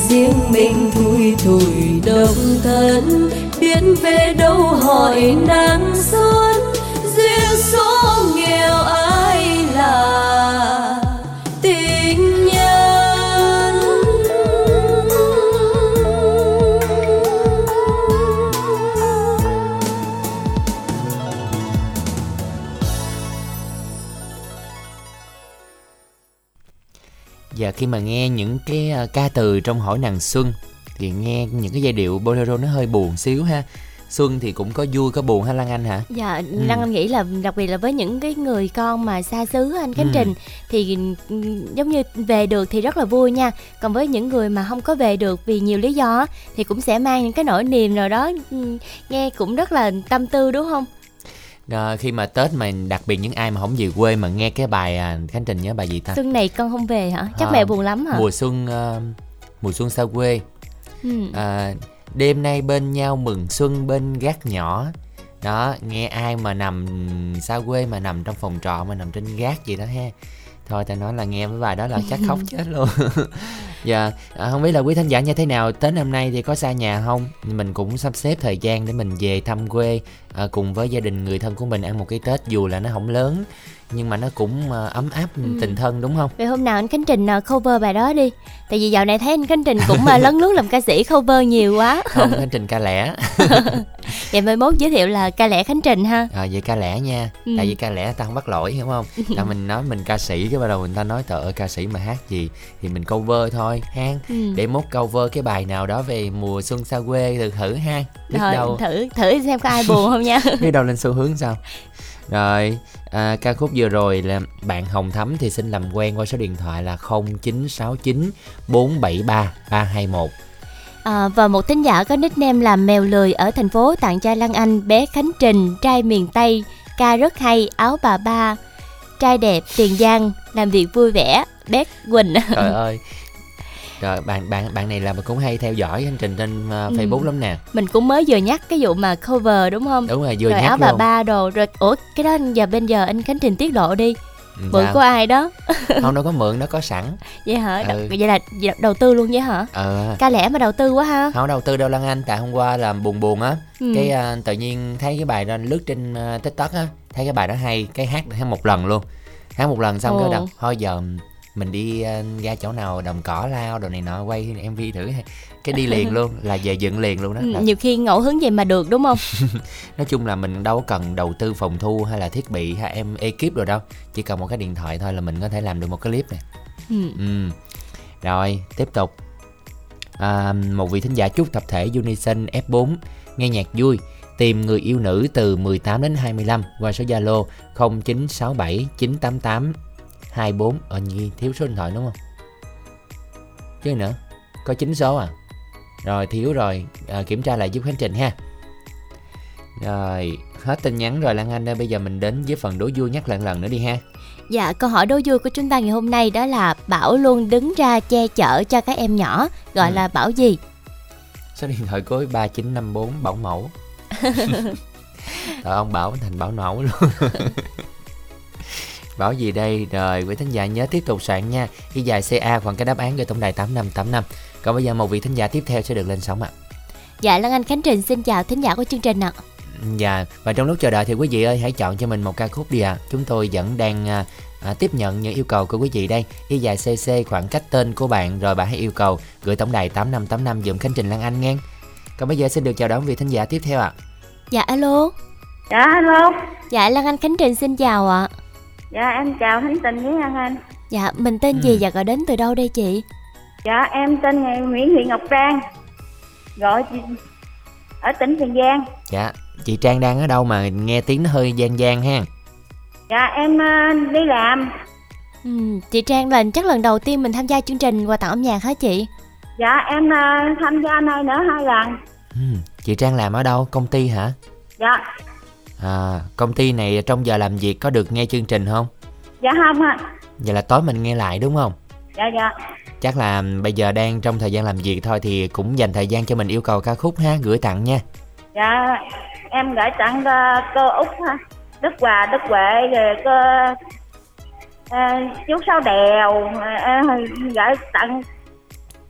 Riêng mình thui thủi độc thân, biết về đâu hỏi nàng xuân, duyên số nghèo ai là tình nhân. Và khi mà nghe những cái ca từ trong Hỏi Nàng Xuân thì nghe những cái giai điệu bolero nó hơi buồn xíu ha. Xuân thì cũng có vui có buồn ha Lan Anh hả? Dạ, ừ. Lan Anh nghĩ là đặc biệt là với những cái người con mà xa xứ anh Khánh ừ. Trình thì giống như về được thì rất là vui nha. Còn với những người mà không có về được vì nhiều lý do thì cũng sẽ mang những cái nỗi niềm nào đó, nghe cũng rất là tâm tư đúng không? À, khi mà Tết mà đặc biệt những ai mà không về quê mà nghe cái bài à, Khánh Trình nhớ bài gì ta? Xuân này con không về hả? Chắc à, mẹ buồn lắm hả? Mùa xuân, uh, mùa xuân xa quê. Ừ. À, đêm nay bên nhau mừng xuân bên gác nhỏ. Đó, nghe ai mà nằm xa quê mà nằm trong phòng trọ mà nằm trên gác gì đó ha. Thôi ta nói là nghe với bài đó là chắc khóc chết luôn. Dạ, à, không biết là quý thính giả như thế nào, Tết năm nay thì có xa nhà không? Mình cũng sắp xếp thời gian để mình về thăm quê à, cùng với gia đình người thân của mình, ăn một cái Tết dù là nó không lớn nhưng mà nó cũng ấm áp ừ. tình thân đúng không? Vậy hôm nào anh Khánh Trình cover bài đó đi. Tại vì dạo này thấy anh Khánh Trình cũng lấn lướt làm ca sĩ cover nhiều quá. Không, Khánh Trình ca lẻ. Vậy mới mốt giới thiệu là ca lẻ Khánh Trình ha. À, vậy ca lẻ nha. Ừ. Tại vì ca lẻ ta không bắt lỗi, hiểu không? Tại mình nói mình ca sĩ cái bắt đầu người ta nói tợ ca sĩ mà hát gì thì mình cover thôi ha. Ừ. Để mốt cover cái bài nào đó về mùa xuân xa quê thử thử ha. Biết rồi, đâu thử thử xem có ai buồn không nha. Biết đâu lên xu hướng sao. Rồi, à, ca khúc vừa rồi là bạn Hồng Thắm thì xin làm quen qua số điện thoại là không chín sáu chín bốn bảy ba ba hai một. À, và một thính giả có nickname là Mèo Lười ở thành phố tặng cho Lăng Anh, bé Khánh Trình, trai miền Tây, ca rất hay, áo bà ba, trai đẹp, Tiền Giang, làm việc vui vẻ, bé Quỳnh. Trời ơi. Rồi, bạn bạn bạn này là mình cũng hay theo dõi Khánh Trình trên uh, Facebook ừ. lắm nè. Mình cũng mới vừa nhắc cái vụ mà cover đúng không? Đúng rồi, vừa rồi nhắc áo luôn. Áo bà ba đồ rồi. Ủa cái đó giờ bên giờ anh Khánh Trình tiết lộ đi. Mượn của ai đó? Không, đâu có mượn, nó có sẵn. Vậy hả? Ừ. Vậy là đầu tư luôn vậy hả? Ờ. Ca lẻ mà đầu tư quá ha. Không đầu tư đâu Lan Anh, tại hôm qua là buồn buồn á, ừ. cái uh, tự nhiên thấy cái bài đó lướt trên uh, TikTok á, thấy cái bài đó hay, cái hát hát một lần luôn. Hát một lần xong cái đọc thôi giờ mình đi uh, ra chỗ nào đồng cỏ lao đồ này nọ quay em vê thử cái đi liền luôn, là về dựng liền luôn đó. Là... nhiều khi ngẫu hứng vậy mà được đúng không? Nói chung là mình đâu cần đầu tư phòng thu hay là thiết bị hay em ekip rồi đâu, chỉ cần một cái điện thoại thôi là mình có thể làm được một cái clip này. Ừ. Ừ. Rồi tiếp tục, à, một vị thính giả chúc tập thể Unison ép bốn nghe nhạc vui, tìm người yêu nữ từ mười tám đến hai mươi lăm qua số Zalo không chín sáu bảy chín tám tám hai bốn. Ờ nhi thiếu số điện thoại đúng không? Chứ nữa có chín số à? Rồi thiếu rồi, à, kiểm tra lại giúp Khánh Trình ha. Rồi hết tin nhắn rồi Lan Anh ơi, bây giờ mình đến với phần đố vui nhắc lần lần nữa đi ha. Dạ, câu hỏi đố vui của chúng ta ngày hôm nay đó là Bảo luôn đứng ra che chở cho các em nhỏ, gọi ừ. là Bảo gì? Số điện thoại cuối ba chín năm bốn Bảo Mẫu. Trời, ông Bảo thành Bảo Nổ luôn. Bảo gì đây? Rồi quý thính giả nhớ tiếp tục soạn nha, ghi dài xê a khoảng cái đáp án gửi tổng đài tám năm tám năm. Còn bây giờ một vị thính giả tiếp theo sẽ được lên sóng ạ. Dạ Lan Anh, Khánh Trình xin chào thính giả của chương trình ạ. Dạ, và trong lúc chờ đợi thì quý vị ơi hãy chọn cho mình một ca khúc đi ạ. À. Chúng tôi vẫn đang à, à, tiếp nhận những yêu cầu của quý vị đây. Ghi dài xê xê khoảng cách tên của bạn rồi bạn hãy yêu cầu gửi tổng đài tám năm tám năm giùm Khánh Trình Lan Anh nghe. Còn bây giờ xin được chào đón vị thính giả tiếp theo ạ. Dạ alo. Dạ alo. Dạ Lan Anh, Khánh Trình xin chào ạ. Dạ em chào Khánh Trình với Lan Anh. Dạ mình tên ừ. gì và gọi đến từ đâu đây chị? Dạ em tên là Nguyễn Thị Ngọc Trang, gọi ở tỉnh Tiền Giang. Dạ chị Trang đang ở đâu mà nghe tiếng nó hơi gian gian ha? Dạ em uh, đi làm. Ừ, chị Trang là chắc lần đầu tiên mình tham gia chương trình Quà Tặng Âm Nhạc hả chị? Dạ em uh, tham gia nay nữa hai lần. Ừ, chị Trang làm ở đâu, công ty hả? Dạ. À, công ty này trong giờ làm việc có được nghe chương trình không? Dạ không ạ. Vậy là tối mình nghe lại đúng không? Dạ dạ. Chắc là bây giờ đang trong thời gian làm việc thôi thì cũng dành thời gian cho mình yêu cầu ca khúc ha, gửi tặng nha. Dạ, em gửi tặng uh, cô Út ha, Đức Hòa, Đức Huệ, rồi cô uh, chú Sáu Đèo, uh, gửi tặng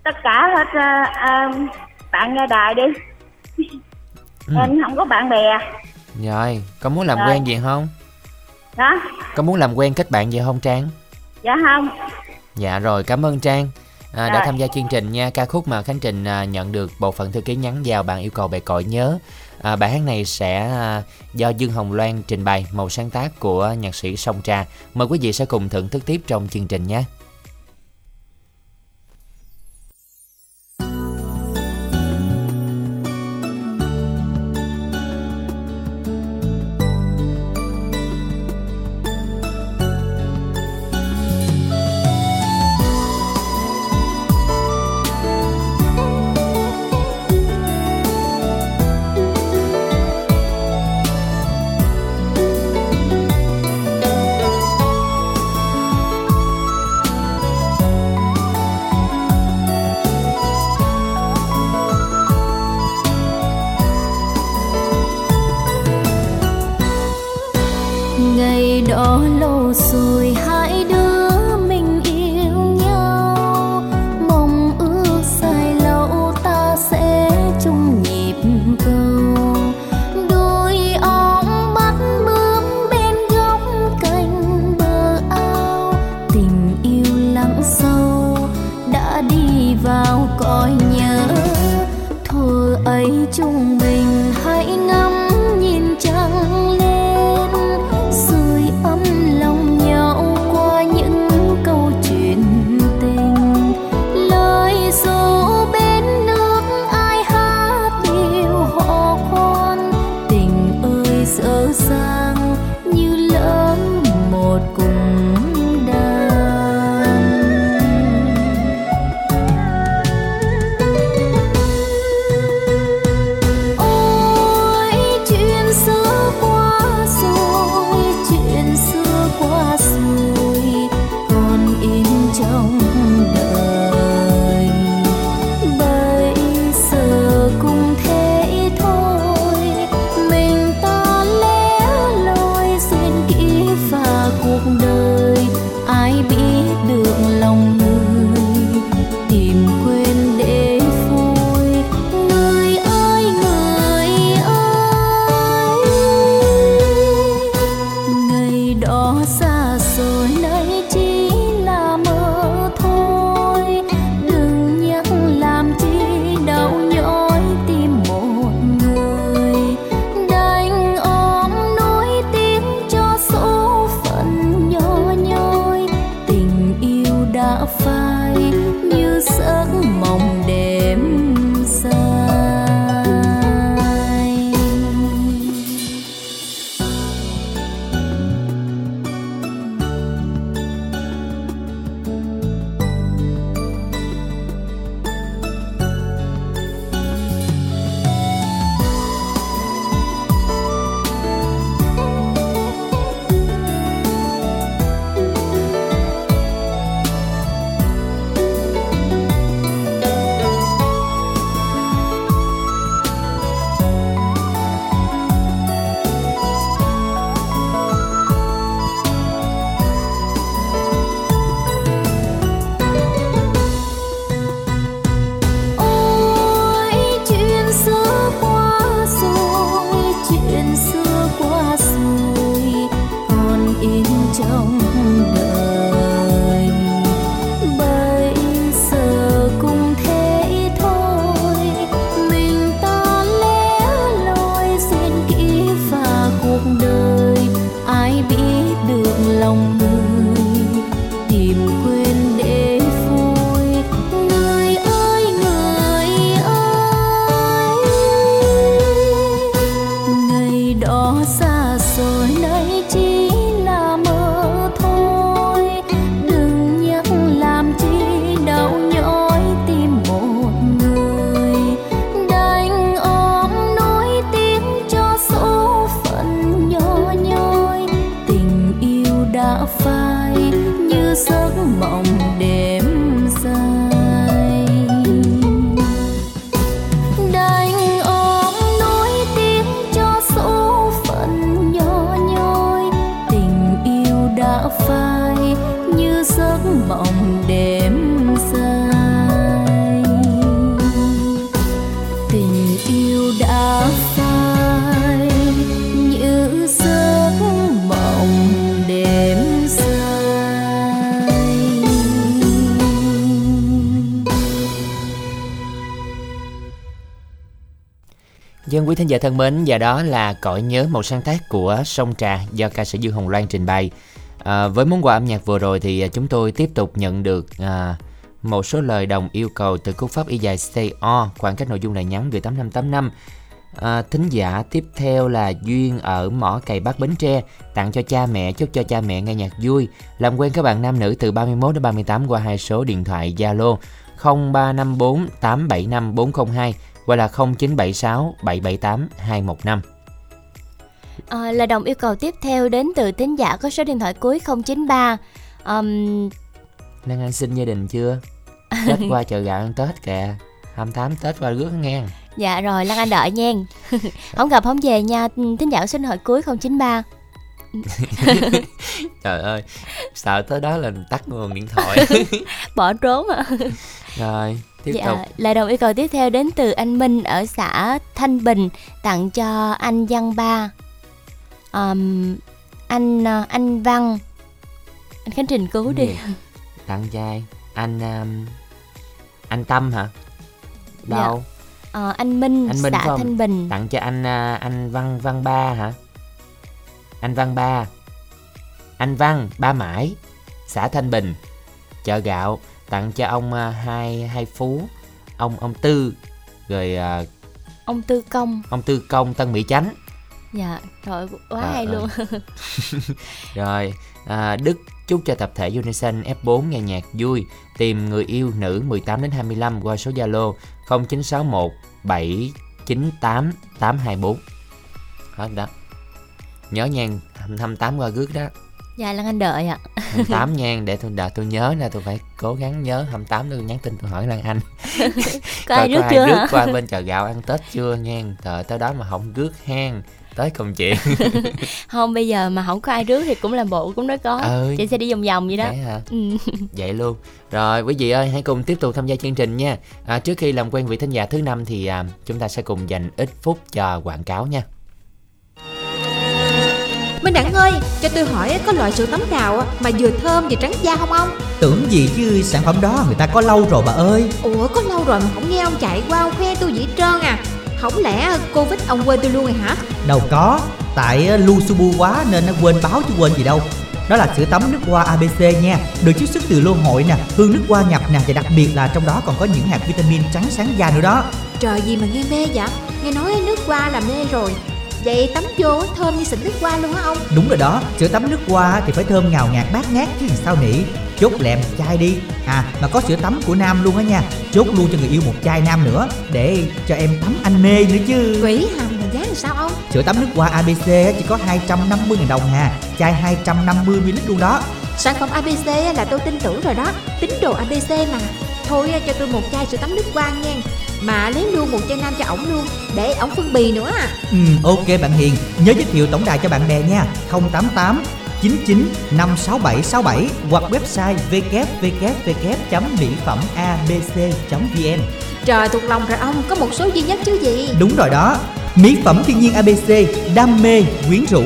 tất cả hết uh, uh, bạn nghe đài đi. Ừ. Em không có bạn bè. Rồi, có muốn làm rồi. Quen gì không? Đó. Có muốn làm quen kết bạn gì không Trang? Dạ không. Dạ rồi, cảm ơn Trang à, đã tham gia chương trình nha. Ca khúc mà Khánh Trình à, nhận được bộ phận thư ký nhắn vào bạn yêu cầu bề cội nhớ. À, bài hát này sẽ à, do Dương Hồng Loan trình bày, màu sáng tác của nhạc sĩ Song Trà. Mời quý vị sẽ cùng thưởng thức tiếp trong chương trình nhé. Vào cõi nhớ, thuở ấy chúng mình hãy ngắm. cuộc đời ai biết được lòng người tìm quên để vui. Người ơi người ơi, ngày đó xa rồi nay chỉ là mơ thôi, đừng nhắc làm chi đau nhói tim một người đành ôm nỗi tiếc cho số phận nhỏ nhoi. Tình yêu đã phai như giấc mộng đêm dài. Ôi chuyện xưa qua rồi, chuyện xưa qua rồi, còn in trong đời. Bây giờ cũng thế thôi, mình ta lẻ loi duyên kỹ và cuộc đời ai biết được lòng người tìm quên để vui. Người ơi người ơi, ngày đó xa rồi nay chỉ là mơ thôi, đừng nhắc làm chi đau nhói tim một người đành ôm nỗi tiếc cho số phận nhỏ nhoi. Tình yêu đã phai như giấc mộng đêm dài, đành ôm nỗi tiếc cho số phận nhỏ nhoi. Tình yêu đã phai như giấc mộng đêm dài. Tình yêu đã phai như giấc mộng đêm dài. Dân quý thính giả thân mến, và đó là Cõi Nhớ, một sáng tác của Sông Trà do ca sĩ Dương Hồng Loan trình bày. À, với món quà âm nhạc vừa rồi thì chúng tôi tiếp tục nhận được à, một số lời đồng yêu cầu từ cú pháp y dài xê o, khoảng cách nội dung là nhắn gửi tám năm tám năm. À, thính giả tiếp theo là Duyên ở Mỏ Cày Bắc Bến Tre, tặng cho cha mẹ, chúc cho cha mẹ nghe nhạc vui. Làm quen các bạn nam nữ từ ba mươi mốt đến ba mươi tám qua hai số điện thoại Zalo không ba năm bốn tám bảy năm bốn không hai hoặc là không chín bảy sáu bảy bảy tám hai một năm. À, lời đồng yêu cầu tiếp theo đến từ thính giả có số điện thoại cuối không chín ba. Ừm, Nan Anh xin gia đình chưa? Tết qua chợ gạo ăn Tết kìa, hai mươi tám Tết qua rước nghe. Dạ rồi, Lăng Anh đợi nha. Không gặp không về nha, thính giả số điện thoại cuối không chín ba. Trời ơi, sợ tới đó là tắt nguồn điện thoại. Bỏ trốn à. Rồi, tiếp dạ, tục. Lời đồng yêu cầu tiếp theo đến từ anh Minh ở xã Thanh Bình, tặng cho anh Văn Ba, um, anh anh Văn, anh Khánh Trình cứu đi. Tặng trai anh um, anh Tâm hả? Đâu? Dạ. À, anh Minh, anh Minh xã Thanh Bình, tặng cho anh anh Văn Văn Ba hả? Anh Văn Ba, anh Văn Ba Mãi, xã Thanh Bình, chợ gạo, tặng cho ông hai hai Phú, ông ông Tư, rồi ông Tư Công, ông Tư Công Tân Mỹ Chánh. Dạ, trời quá à, hay à. Luôn. Rồi, à, Đức chúc cho tập thể Unison ép bốn nghe nhạc vui, tìm người yêu nữ mười tám đến hai mươi lăm qua số Zalo không chín sáu một bảy chín tám tám hai bốn. Hết đó. Nhớ nhan hai mươi tám qua gước đó. Dạ Lan Anh đợi ạ. À. hai mươi tám nhan để tôi đợi, tôi nhớ nè, tôi phải cố gắng nhớ hai mươi tám tôi nhắn tin tôi hỏi Lan Anh. Có ai rước chưa hả? Rước qua bên chợ gạo ăn Tết chưa nhan, trời tới đó mà không rước hang. tới công chuyện. Không, bây giờ mà không có ai rước thì cũng làm bộ cũng nói có. Ừ, chị sẽ đi vòng vòng vậy đó. Hả? Ừ. Vậy luôn. Rồi quý vị ơi, hãy cùng tiếp tục tham gia chương trình nha. À, trước khi làm quen vị thính giả thứ năm thì à, chúng ta sẽ cùng dành ít phút cho quảng cáo nha. Minh Đẳng ơi, cho tôi hỏi có loại sữa tắm nào mà vừa thơm vừa trắng da không ông? Tưởng gì chứ, sản phẩm đó người ta có lâu rồi bà ơi. Ủa, có lâu rồi mà không nghe ông chạy qua ông khoe tôi vậy trơn à? Không lẽ Covid ông quên tôi luôn rồi hả? Đâu có, tại lu su bu quá nên nó quên báo chứ quên gì đâu. Đó là sữa tắm nước hoa a bê xê nha, được chiết xuất từ lô hội nè, hương nước hoa nhập nè, và đặc biệt là trong đó còn có những hạt vitamin trắng sáng da nữa đó. Trời, gì mà nghe mê vậy? Nghe nói nước hoa là mê rồi. Vậy tắm vô thơm như xịn nước hoa luôn hả ông? Đúng rồi đó, sữa tắm nước hoa thì phải thơm ngào ngạt bát ngát chứ sao nỉ. Chốt lẹm chai đi. À, mà có sữa tắm của nam luôn á nha. Chốt luôn cho người yêu một chai nam nữa, để cho em tắm anh mê nữa chứ. Quỷ hàm mà giá là sao ông? Sữa tắm nước hoa a bê xê chỉ có hai trăm năm mươi nghìn đồng hà. Chai hai trăm năm mươi mi li lít luôn đó. Sản phẩm a bê xê là tôi tin tưởng rồi đó. Tín đồ a bê xê mà. Thôi cho tôi một chai sữa tắm nước hoa nha, mà lấy luôn một chai nam cho ổng luôn, để ổng phân bì nữa. Ừ, ok bạn Hiền, nhớ giới thiệu tổng đài cho bạn bè nha. Không tám tám chín chín năm sáu bảy sáu bảy hoặc website w w w chấm mỹ phẩm a b c chấm v n. Trời, thuộc lòng rồi ông, có một số duy nhất chứ gì. Đúng rồi đó, mỹ phẩm thiên nhiên a bê xê, đam mê quyến rũ.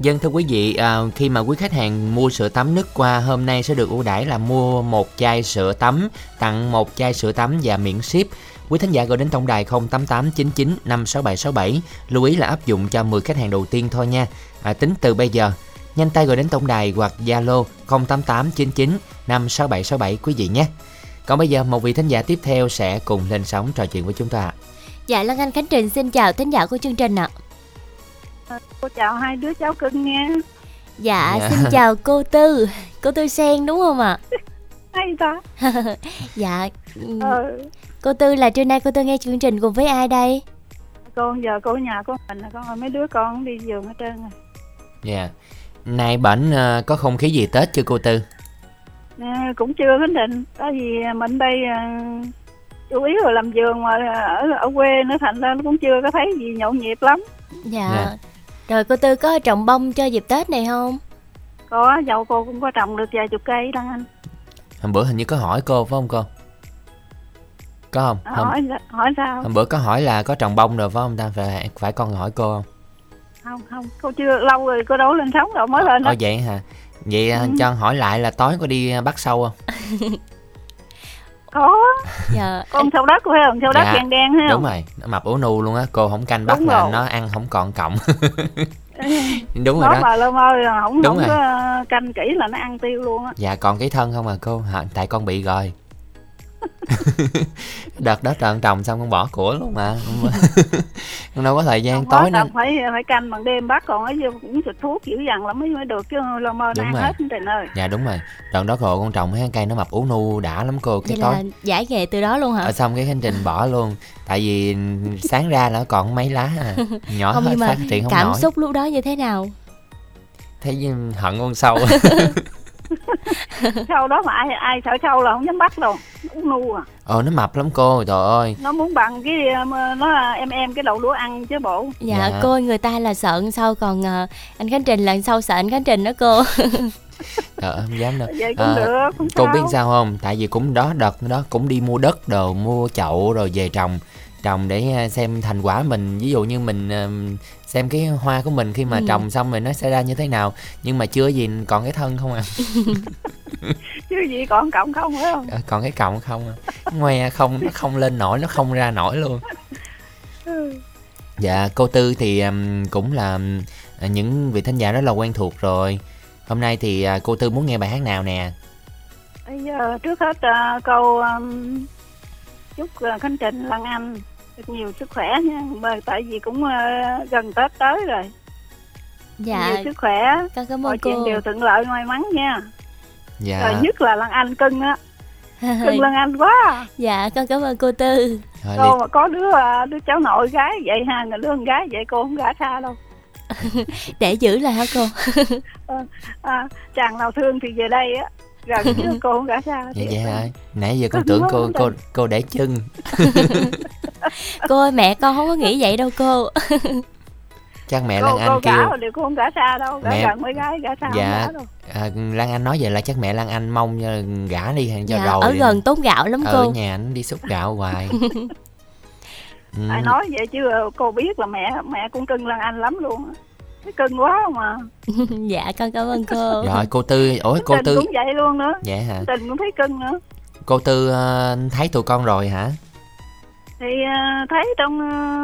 Dân thưa quý vị, à, khi mà quý khách hàng mua sữa tắm nước hoa hôm nay sẽ được ưu đãi là mua một chai sữa tắm, tặng một chai sữa tắm và miễn ship. Quý thính giả gọi đến tổng đài không tám tám chín chín năm sáu bảy sáu bảy, lưu ý là áp dụng cho mười khách hàng đầu tiên thôi nha. À, tính từ bây giờ, nhanh tay gọi đến tổng đài hoặc Zalo không tám tám chín chín năm sáu bảy sáu bảy quý vị nhé. Còn bây giờ một vị thính giả tiếp theo sẽ cùng lên sóng trò chuyện với chúng ta. Dạ, Lăng Anh Khánh Trình xin chào thính giả của chương trình ạ. Cô chào hai đứa cháu cưng nha. Dạ, dạ, xin chào cô Tư. Cô Tư Sen đúng không ạ? Hay ta. Dạ. Ừ. Cô Tư là trưa nay cô Tư nghe chương trình cùng với ai đây? Con giờ cô ở nhà của mình là con ơi, mấy đứa con đi giường hết trơn rồi. Dạ. Nay bển có không khí gì Tết chưa cô Tư? À, cũng chưa Khánh Định. Tại vì mình đây chủ yếu là làm giường mà ở, ở quê nữa, thành ra nó cũng chưa có thấy gì nhộn nhịp lắm. Dạ. Dạ. Rồi cô Tư có trồng bông cho dịp Tết này không? Có, dậu cô cũng có trồng được vài chục cây đó anh. Hôm bữa hình như có hỏi cô phải không cô? Có không? À, hỏi, hỏi sao? Hôm bữa có hỏi là có trồng bông rồi phải không ta? Phải, phải con hỏi cô không? Không, không, cô chưa, lâu rồi cô đâu lên sóng rồi mới lên đó. Ồ vậy hả? Vậy ừ. Cho hỏi lại là tối cô đi bắt sâu không? Có. Dạ. Con sâu đất cô thấy không? Sâu đất dạ, đen đen thấy không? Đúng rồi, nó mập ủ nù luôn á, cô không canh bắt là nó ăn không còn cọng. Đúng rồi đó. Mà lơm ơi, không, đúng không rồi. Có canh kỹ là nó ăn tiêu luôn á. Dạ, còn cái thân không à cô? Hả, tại con bị rồi. Đợt đó trợn trồng xong con bỏ của luôn mà. Con đâu có thời gian không, tối nên phải phải canh bằng đêm bắt, còn ở dưới cũng xịt thuốc dữ dằn lắm mới mới được chứ lo mơ ăn hết Trình ơi. Dạ đúng rồi. Đợt đó cô con trồng mấy cây nó mập ú nu đã lắm cô, cái vậy tối. Là giải nghề từ đó luôn hả? Ở xong cái hành trình bỏ luôn. Tại vì sáng ra là còn mấy lá à. Nhỏ không, hết phát triển không cảm nổi. Cảm xúc lúc đó như thế nào? Thấy hận con sâu. Sâu đó mà ai ai sợ sâu là không dám bắt đâu, nó nu à. Ờ nó mập lắm cô, trời ơi. Nó muốn bằng cái nó em em cái đậu đũa ăn chứ bộ. Dạ, dạ. Cô người ta là sợ sâu, còn uh, anh Khánh Trình là sâu sợ anh Khánh Trình đó cô. Trời ơi không dám đâu. Vậy cũng à, được, không cô sao. Biết sao không? Tại vì cũng đó đợt đó cũng đi mua đất đồ, mua chậu rồi về trồng. Trồng để xem thành quả mình, ví dụ như mình xem cái hoa của mình khi mà ừ. trồng xong rồi nó sẽ ra như thế nào, nhưng mà chưa gì còn cái thân không à. Chưa gì còn cọng không phải không? À, còn cái cọng không à. Ngoài không, nó không lên nổi, nó không ra nổi luôn. Ừ. Dạ cô Tư thì cũng là những vị thính giả rất là quen thuộc rồi. Hôm nay thì cô Tư muốn nghe bài hát nào nè? Bây giờ trước hết câu chúc Khánh Trình, Lan Anh được nhiều sức khỏe nha, bởi tại vì cũng uh, gần Tết tới rồi. Dạ. Nhiều sức khỏe. Con cảm ơn cô. Mọi chuyện đều thuận lợi may mắn nha. Dạ. Rồi nhất là Lan Anh cưng á, cưng Lan Anh quá. Dạ, con cảm ơn cô Tư. Rồi, cô liệt. Mà có đứa đứa cháu nội gái vậy ha, đứa con gái vậy cô không gả xa đâu. Để giữ là hả cô? À, à, chàng nào thương thì về đây á. Dạ, chứ cô không gã ra. Dạ, dạ hả? Nãy giờ con tưởng cô cô cô để chân. Cô ơi, mẹ con không có nghĩ vậy đâu cô. Chắc mẹ cô, Lan Anh cô kêu gã rồi, cô không gã xa đâu, gã mẹ... gần mấy gái gã xa dạ, không gã đâu. À, Lan Anh nói vậy là chắc mẹ Lan Anh mong gã đi hàng cho dạ, rồi. Ở gần tốn gạo lắm cô. Ở nhà anh đi xúc gạo hoài. Ừ. Ai nói vậy chứ cô biết là mẹ mẹ cũng cưng Lan Anh lắm luôn. Cái cưng quá mà. Dạ con cảm ơn cô. Rồi cô Tư, ủa cô Tình Tư cũng vậy luôn nữa. Dạ hả? Tình cũng thấy cưng nữa. Cô Tư uh, thấy tụi con rồi hả? Thì uh, thấy trong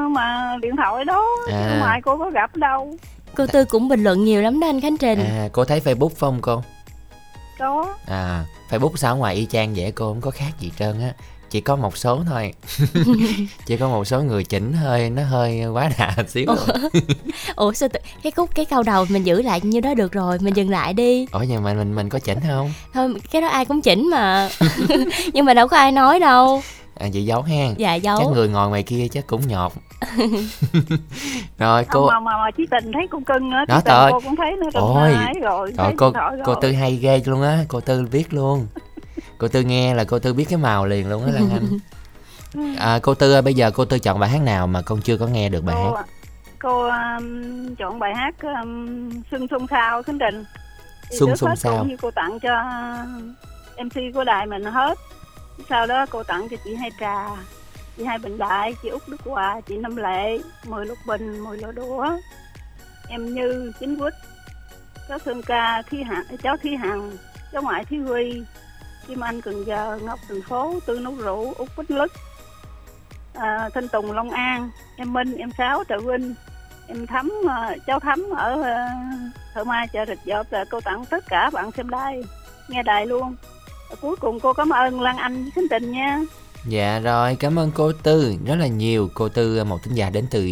uh, mà điện thoại đó, à. Chứ ngoài cô có gặp đâu. Cô Tư cũng bình luận nhiều lắm đó anh Khánh Trình. À, cô thấy Facebook phải không cô? Có. À, Facebook sao ngoài y chang vậy cô, không có khác gì trơn á. Chỉ có một số thôi. Chỉ có một số người chỉnh hơi, nó hơi quá đà xíu. Ủa, Ủa sao tự... cái khúc cái câu đầu mình giữ lại như đó được rồi, mình dừng lại đi. Ủa nhưng mà mình mình có chỉnh không? Thôi cái đó ai cũng chỉnh mà. Nhưng mà đâu có ai nói đâu. À vậy giấu ha. Dạ giấu. Chắc người ngồi ngoài kia chắc cũng nhột. Rồi cô mà, mà, mà chị Tình thấy cũng cưng nữa. Đó trời. Cô cũng thấy nữa. Ôi rồi. Trời cô, cô Tư hay ghê luôn á. Cô Tư biết luôn. Cô Tư nghe là cô Tư biết cái màu liền luôn á Lan Anh. À, cô Tư ơi, bây giờ cô Tư chọn bài hát nào mà con chưa có nghe được bài cô, hát? Cô um, chọn bài hát um, Xuân Xuân Sao Khánh Trình. Xuân Xuân Sao như cô tặng cho em xê của đài mình hết. Sau đó cô tặng cho chị Hai Trà, chị Hai Bình Đại, chị Út Đức Hòa, chị Năm Lệ, Mười Lục Bình, Mười Lỗ Đũa, em Như, Chính Quýt, cháu Sơn Ca, Thí Hằng, cháu Thí Hằng, cháu ngoại Thí Huy, Kim Anh Cần Giờ, Ngọc Thành Phố, Tư Nấu Rượu, Út Bích Lức, à, Thanh Tùng Long An, em Minh, em Sáu Trà Vinh, em Thắm, cháu Thắm ở Thợ Mai Chợ Rịch Dọp. Là cô tặng tất cả bạn xem đài, nghe đài luôn. Cuối cùng cô cảm ơn Lan Anh với Khánh Trình nha. Dạ rồi, cảm ơn cô Tư rất là nhiều. Cô Tư, một thính giả đến từ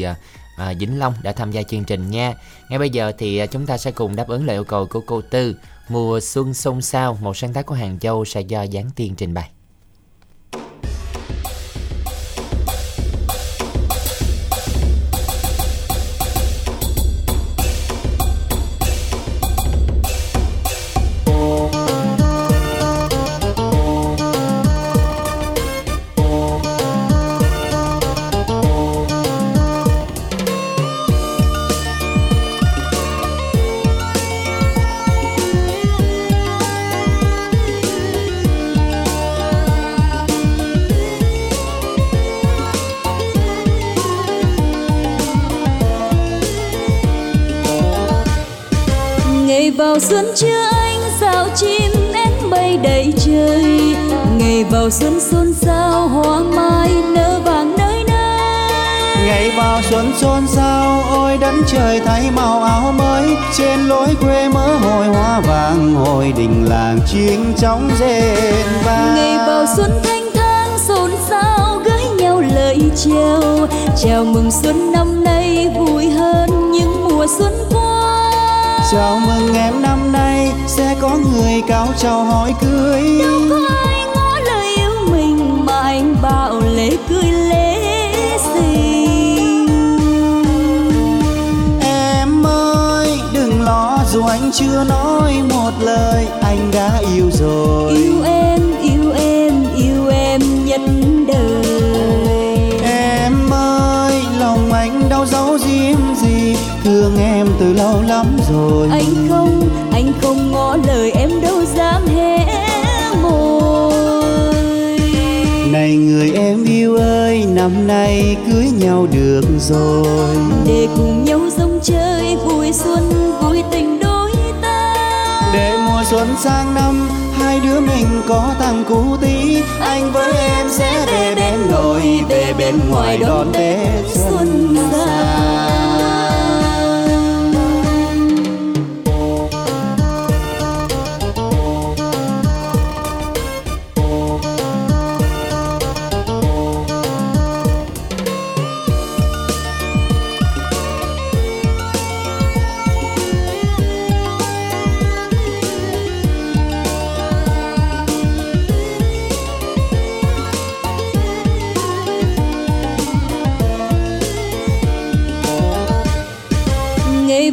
à, Vĩnh Long đã tham gia chương trình nha. Ngay bây giờ thì chúng ta sẽ cùng đáp ứng lời yêu cầu của cô Tư. Mùa Xuân Xôn Xao, một sáng tác của Hàn Châu sẽ do Giáng Tiên trình bày. Vào xuân chưa anh sao chim én bay đầy trời, ngày vào xuân xôn xao hoa mai nở vàng nơi nơi. Ngày vào xuân xôn xao ôi đất trời thấy màu áo mới, trên lối quê mơ hồi hoa vàng hồi đình làng chiêng trống rền vang. Ngày vào xuân thanh thang xôn xao gửi nhau lời chào, chào mừng xuân năm nay vui hơn những mùa xuân qua. Chào mừng em năm nay sẽ có người cao chào hỏi cưới. Đâu có ai ngỏ lời yêu mình mà anh bảo lễ cưới lễ xin. Em ơi đừng lo dù anh chưa nói một lời, anh đã yêu rồi. Yêu em, yêu em, yêu em nhất đời. Em ơi lòng anh đau giấu riêng gì, thương em từ lâu lắm rồi. Anh không, anh không ngỏ lời em đâu dám hé môi. Này người em yêu ơi, năm nay cưới nhau được rồi, để cùng nhau rong chơi vui xuân vui tình đôi ta. Để mùa xuân sang năm hai đứa mình có thằng cú tí, anh, anh với em sẽ về bên nội, về bên ngoài đón Tết xuân xa.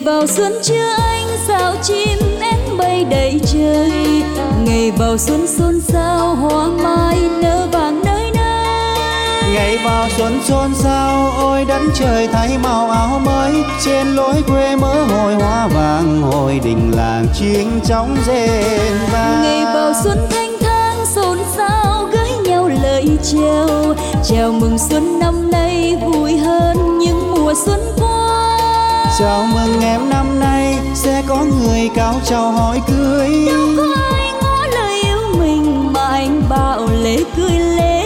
Vào xuân chưa anh sao chim én bay mãi đầy trời. Ngày vào xuân xôn xao, hoa mai nở vàng nơi nơi. Ngày vào xuân xôn xao, ôi đất trời thay màu áo mới. Trên lối quê mơ hồi hoa vàng, hồi đình làng chiêng trống rền vang. Ngày vào xuân thanh thang xôn xao, gửi nhau lời chào. Chào mừng xuân năm nay vui hơn những mùa xuân qua. Chào mừng em năm nay sẽ có người cao chào hỏi cưới. Đâu có ai ngỏ lời yêu mình mà anh bảo lễ cưới lễ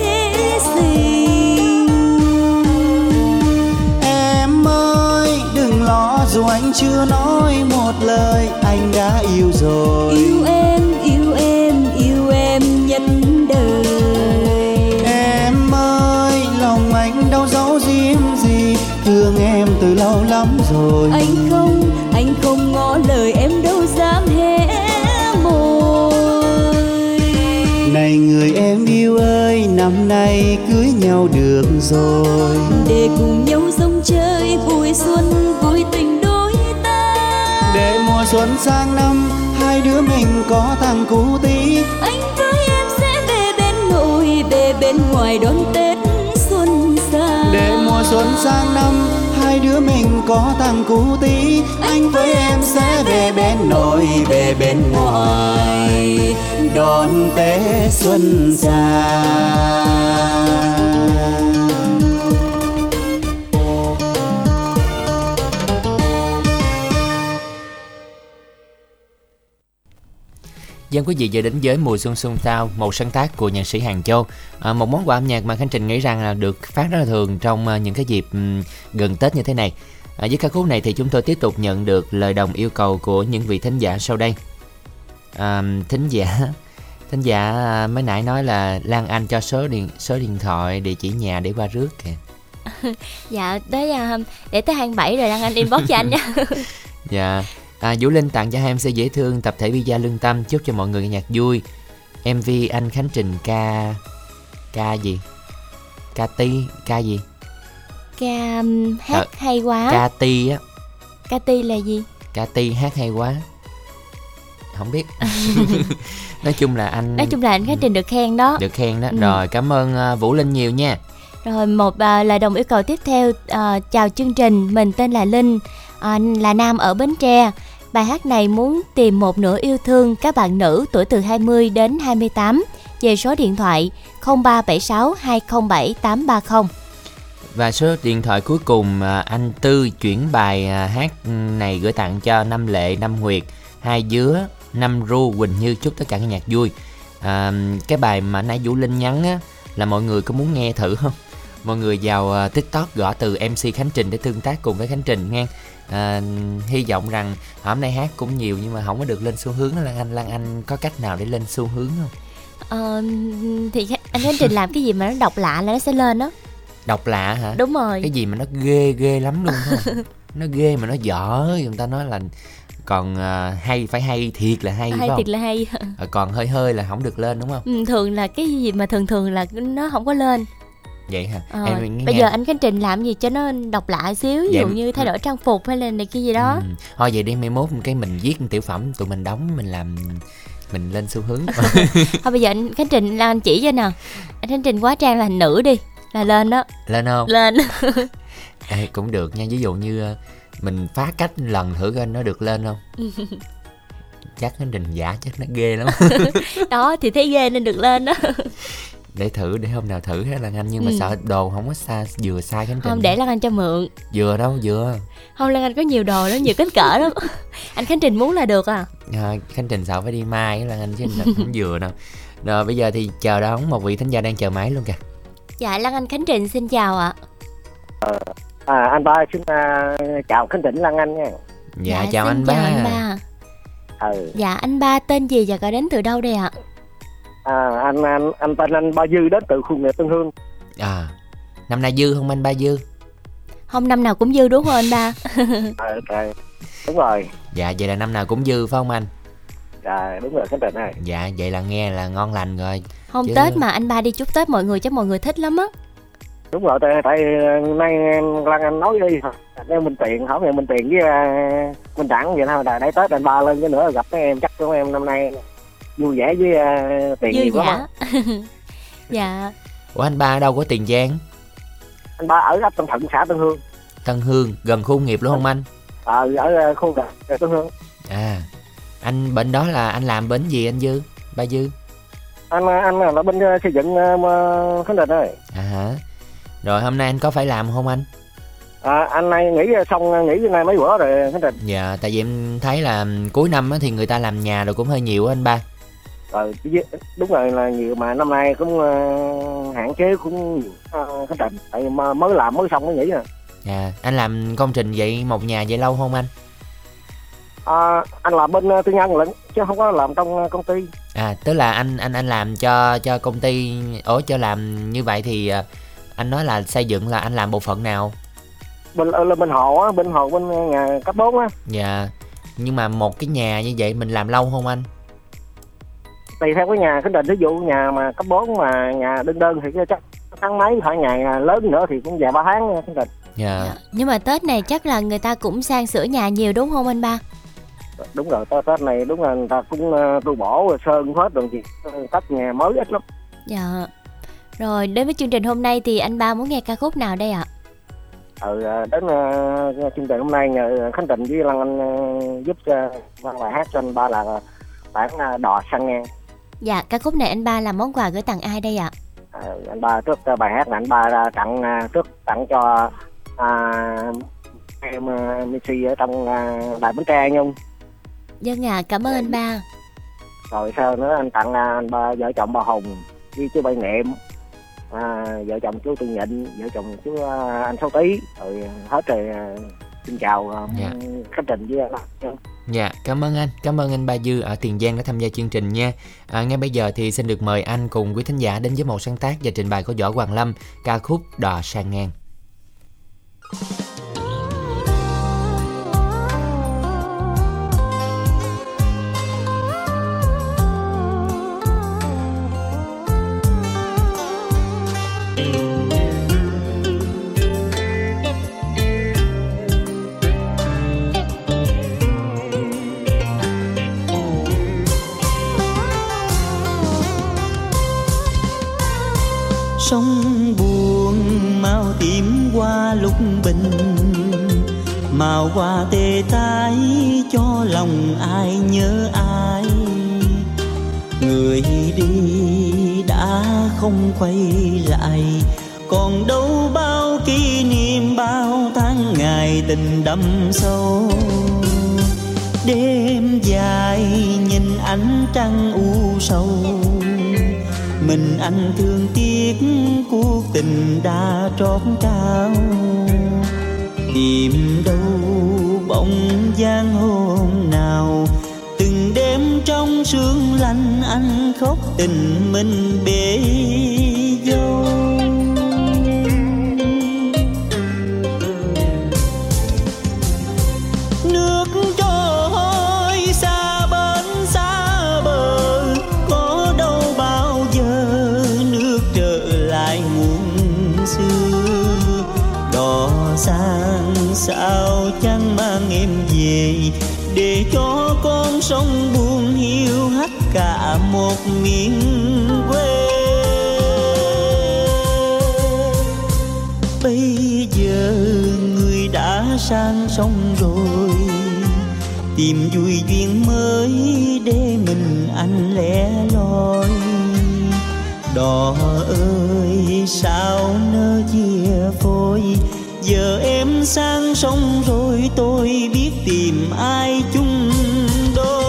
xin. Em ơi đừng lo dù anh chưa nói một lời, anh đã yêu rồi. Yêu em, yêu em, yêu em nhất đời. Em ơi lòng anh đâu giấu giếm gì, thương em từ lâu lắm rồi. Anh không, anh không ngỏ lời, em đâu dám hé môi. Này người em yêu ơi, năm nay cưới nhau được rồi. Để cùng nhau rong chơi vui xuân, vui tình đôi ta. Để mùa xuân sang năm, hai đứa mình có thằng cú tí. Anh với em sẽ về bên nội, về bên ngoài đón Tết xuân xa. Để mùa xuân sang năm, hai đứa mình có thằng cú tí. Anh với em sẽ về bên nội, về bên ngoài đón Tết xuân xa. Dân quý vị giờ đến với mùa xuân xuân sao, một sáng tác của nhạc sĩ Hàn Châu, à, một món quà âm nhạc mà Khánh Trình nghĩ rằng là được phát rất là thường trong những cái dịp gần Tết như thế này. À, với ca khúc này thì chúng tôi tiếp tục nhận được lời đồng yêu cầu của những vị thính giả sau đây. À, thính giả, thính giả mới nãy nói là Lan Anh cho số điện số điện thoại, địa chỉ nhà để qua rước kìa. Dạ tới để tới hai bảy rồi Lan Anh inbox cho anh nha. Dạ. À, Vũ Linh tặng cho hai em xê dễ thương, tập thể Visa Lương Tâm, chúc cho mọi người nghe nhạc vui. em vê anh Khánh Trình ca... ca gì? Ca ti... ca gì? Ca... hát à, hay quá. Ca ti á. Ca ti là gì? Ca ti hát hay quá. Không biết. Nói chung là anh... Nói chung là anh Khánh Trình được khen đó. Được khen đó. Ừ. Rồi, cảm ơn uh, Vũ Linh nhiều nha. Rồi, một uh, lời đồng yêu cầu tiếp theo. Uh, chào chương trình, mình tên là Linh, uh, là Nam ở Bến Tre. Bài hát này muốn tìm một nửa yêu thương các bạn nữ tuổi từ hai mươi đến hai mươi tám về số điện thoại không ba bảy sáu hai không bảy tám ba không. Và số điện thoại cuối cùng anh Tư chuyển bài hát này gửi tặng cho Năm Lệ, Năm Nguyệt, Hai Dứa, Năm Ru, Quỳnh Như. Chúc tất cả các nhạc vui. À, cái bài mà nãy Vũ Linh nhắn á, là mọi người có muốn nghe thử không? Mọi người vào TikTok gõ từ em xê Khánh Trình để tương tác cùng với Khánh Trình nghe. À, hy vọng rằng hôm nay hát cũng nhiều nhưng mà không có được lên xu hướng đó. Lan Anh, Lan Anh có cách nào để lên xu hướng không? Ờ, thì anh Khánh Trình làm cái gì mà nó độc lạ là nó sẽ lên đó. Độc lạ hả? Đúng rồi. Cái gì mà nó ghê ghê lắm luôn đó. Nó ghê mà nó dở, người ta nói là còn uh, hay phải hay thiệt là hay, hay không? Thiệt là hay. À, còn hơi hơi là không được lên đúng không? Ừ, thường là cái gì mà thường thường là nó không có lên. Vậy hả? Ờ, em nghe bây nghe... giờ anh Khánh Trình làm gì cho nó độc lạ xíu, ví dụ vậy... như thay đổi trang phục hay là này kia gì đó. Ừ. Thôi vậy đi, mai mốt cái mình viết tiểu phẩm tụi mình đóng, mình làm mình lên xu hướng. Thôi bây giờ anh Khánh Trình là anh chỉ cho nè, anh Khánh Trình quá trang là hình nữ đi là lên đó. Lên không? Lên. Ê, cũng được nha, ví dụ như mình phá cách lần thử coi nó được lên không. Chắc nó đình giả, chắc nó ghê lắm. Đó thì thấy ghê nên được lên đó. Để thử, để hôm nào thử hết Lan Anh. Nhưng mà ừ. sợ đồ không có xa, vừa sai Khánh Trình. Không, để Lan Anh cho mượn. Vừa đâu, vừa. Không, Lan Anh có nhiều đồ đó, nhiều cánh cỡ lắm. Anh Khánh Trình muốn là được à? À Khánh Trình sợ phải đi mai đó Lan Anh, chứ Lan Anh không vừa đâu. Rồi bây giờ thì chờ đón một vị thính giả đang chờ máy luôn kìa. Dạ, Lan Anh Khánh Trình xin chào ạ. Ờ, à, anh Ba xin uh, chào Khánh Trình Lan Anh nha. Dạ, dạ chào anh Ba. Chào anh Ba. Ừ. Dạ, anh Ba tên gì và gọi đến từ đâu đây ạ? À, anh, anh anh tên anh Ba Dư đến từ khu nghệ Tân Hương. À, năm nay dư không anh Ba Dư? Không, năm nào cũng dư đúng không anh Ba? À, okay. Đúng rồi. Dạ, vậy là năm nào cũng dư phải không anh? Dạ, đúng rồi Khánh Trình ơi. Dạ, vậy là nghe là ngon lành rồi. Không, chứ... Tết mà anh Ba đi chúc Tết mọi người chắc mọi người thích lắm á. Đúng rồi, tại, tại nay Lăng Anh nói đi em Minh Tiền, hỏi em Minh Tiền với uh, Minh Đẳng vậy thôi, để Tết anh ba lên cái nữa gặp các em, chắc của em năm nay vui vẻ với uh, Tiền nhiều quá. Dạ. Ủa anh ba đâu có Tiền Giang? Anh ba ở ấp Tân Thận, xã Tân Hương. Tân Hương, gần khu công nghiệp luôn không anh? Ờ, ở khu gần Tân Hương. À, anh bên đó là anh làm bên gì anh Dư, ba Dư? Anh anh là bên xây dựng Khánh Trình rồi. À hả. Rồi hôm nay anh có phải làm không anh? À, anh nay nghỉ xong, nghỉ nay mấy bữa rồi Khánh Trình. Dạ, tại vì em thấy là cuối năm thì người ta làm nhà rồi cũng hơi nhiều anh ba. Ờ, đúng rồi là nhiều, mà năm nay cũng hạn chế cũng nhiều Khánh Trình. Tại mới làm mới xong mới nghỉ rồi. À, anh làm công trình vậy, một nhà vậy lâu không anh? À, anh làm bên tư nhân lận chứ không có làm trong công ty. À, tức là anh anh anh làm cho cho công ty. Ủa, cho làm như vậy thì anh nói là xây dựng, là anh làm bộ phận nào? Bên ở bên hồ á, bên hồ bên nhà cấp bốn á. Dạ. Nhưng mà một cái nhà như vậy mình làm lâu không anh? Tùy theo cái nhà, cái định ví dụ nhà mà cấp bốn mà nhà đơn đơn thì chắc tháng mấy, khoảng nhà lớn nữa thì cũng vài ba tháng cái định. Dạ. Dạ. Nhưng mà Tết này chắc là người ta cũng sang sửa nhà nhiều đúng không anh ba? Đúng rồi, Tết này đúng là người ta cũng tu bổ sơn hết rồi, gì Tết nhà mới ít lắm. Dạ. Rồi đến với chương trình hôm nay thì anh ba muốn nghe ca khúc nào đây ạ? Ừ, đến uh, chương trình hôm nay nhờ Khánh Trình với Lăng Anh uh, giúp văn uh, bài hát cho anh ba là bản uh, Đò Sang Ngang. Dạ, ca khúc này anh ba làm món quà gửi tặng ai đây ạ? Ừ, anh ba trước uh, bài hát là anh ba uh, tặng uh, trước tặng cho uh, em uh, Missy ở trong uh, Đài Bến Tre nhung. Vâng ạ, à, cảm ơn anh ba. Rồi sau nữa anh tặng uh, anh ba vợ chồng bà Hùng với chú Bảy Niệm. À, vợ chồng chú Tư Nhịn, vợ chồng chú uh, anh Sáu Tí, rồi hết rồi. Uh, xin chào uh, yeah. Khánh Trình với anh. Dạ, cảm ơn anh, cảm ơn anh Ba Dư ở Tiền Giang đã tham gia chương trình nha. À, ngay bây giờ thì xin được mời anh cùng quý thính giả đến với một sáng tác và trình bày của Võ Hoàng Lâm, ca khúc Đò Sang Ngang. Sông buồn màu tím qua lúc bình, màu qua tê tái cho lòng ai nhớ ai. Người đi đã không quay lại, còn đâu bao kỷ niệm, bao tháng ngày tình đậm sâu. Đêm dài nhìn ánh trăng u sầu, mình anh thương tiếc cuộc tình đã trót cao. Tìm đâu bóng dáng hôm nào, từng đêm trong sương lạnh anh khóc tình mình bể dâu. Nước trôi xa bến xa bờ, có đâu bao giờ nước trở lại muôn xưa. Đò sang sao chẳng mang em về, để cho con sông buồn hiu hắt cả một miền quê. Bây giờ người đã sang sông rồi, tìm vui duyên mới để mình anh lẻ loi. Đò ơi sao nỡ chia phôi, giờ em sang sông rồi tôi biết tìm ai chung đôi.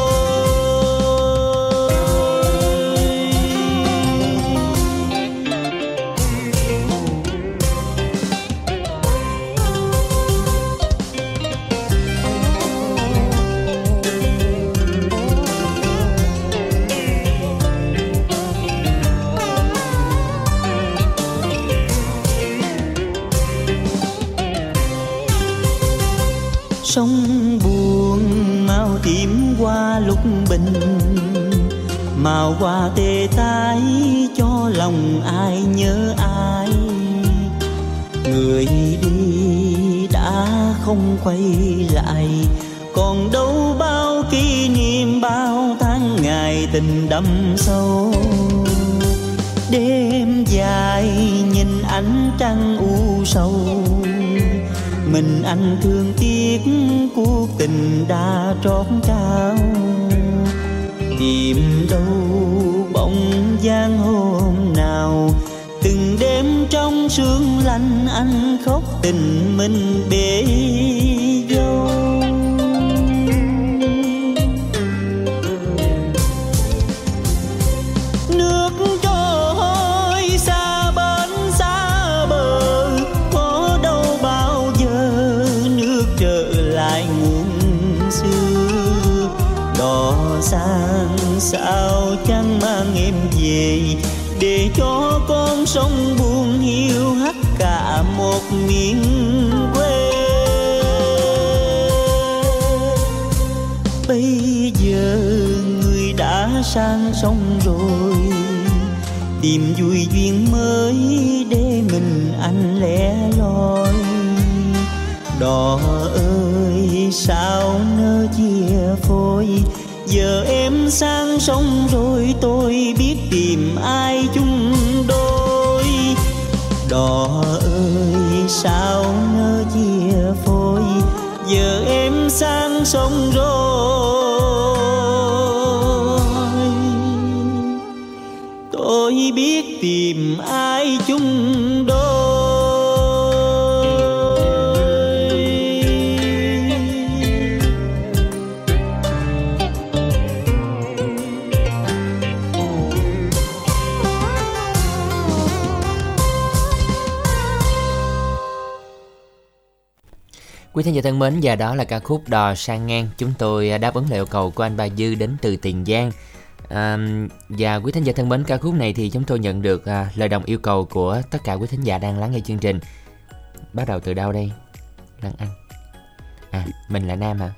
Sông buồn màu tím qua lúc bình, màu qua tê tái cho lòng ai nhớ ai. người đi đã không quay lại, còn đâu bao kỷ niệm, bao tháng ngày tình đậm sâu. Đêm dài nhìn ánh trăng u sầu, mình anh thương tiếc cuộc tình đã trót trao. Tìm đâu bóng dáng hôm nào, từng đêm trong sương lạnh anh khóc tình mình bể dâu. Sang sao chẳng mang em về, để cho con sông buồn hiu hắt cả một miền quê. Bây giờ người đã sang sông rồi, tìm vui duyên mới để mình anh lẻ loi. Đò ơi sao nỡ chia phôi, giờ em sang sông rồi tôi biết tìm ai chung đôi. Đò ơi sao nỡ chia phôi, giờ em sang sông rồi tôi biết tìm ai chung đôi. Quý thính giả thân mến, và đó là ca khúc Đò Sang Ngang. Chúng tôi đáp ứng lời yêu cầu của anh Ba Dư đến từ Tiền Giang. À, và quý thính giả thân mến, ca khúc này thì chúng tôi nhận được à, lời đồng yêu cầu của tất cả quý thính giả đang lắng nghe chương trình. Bắt đầu từ đâu đây? Lăng Anh. À, mình là Nam hả?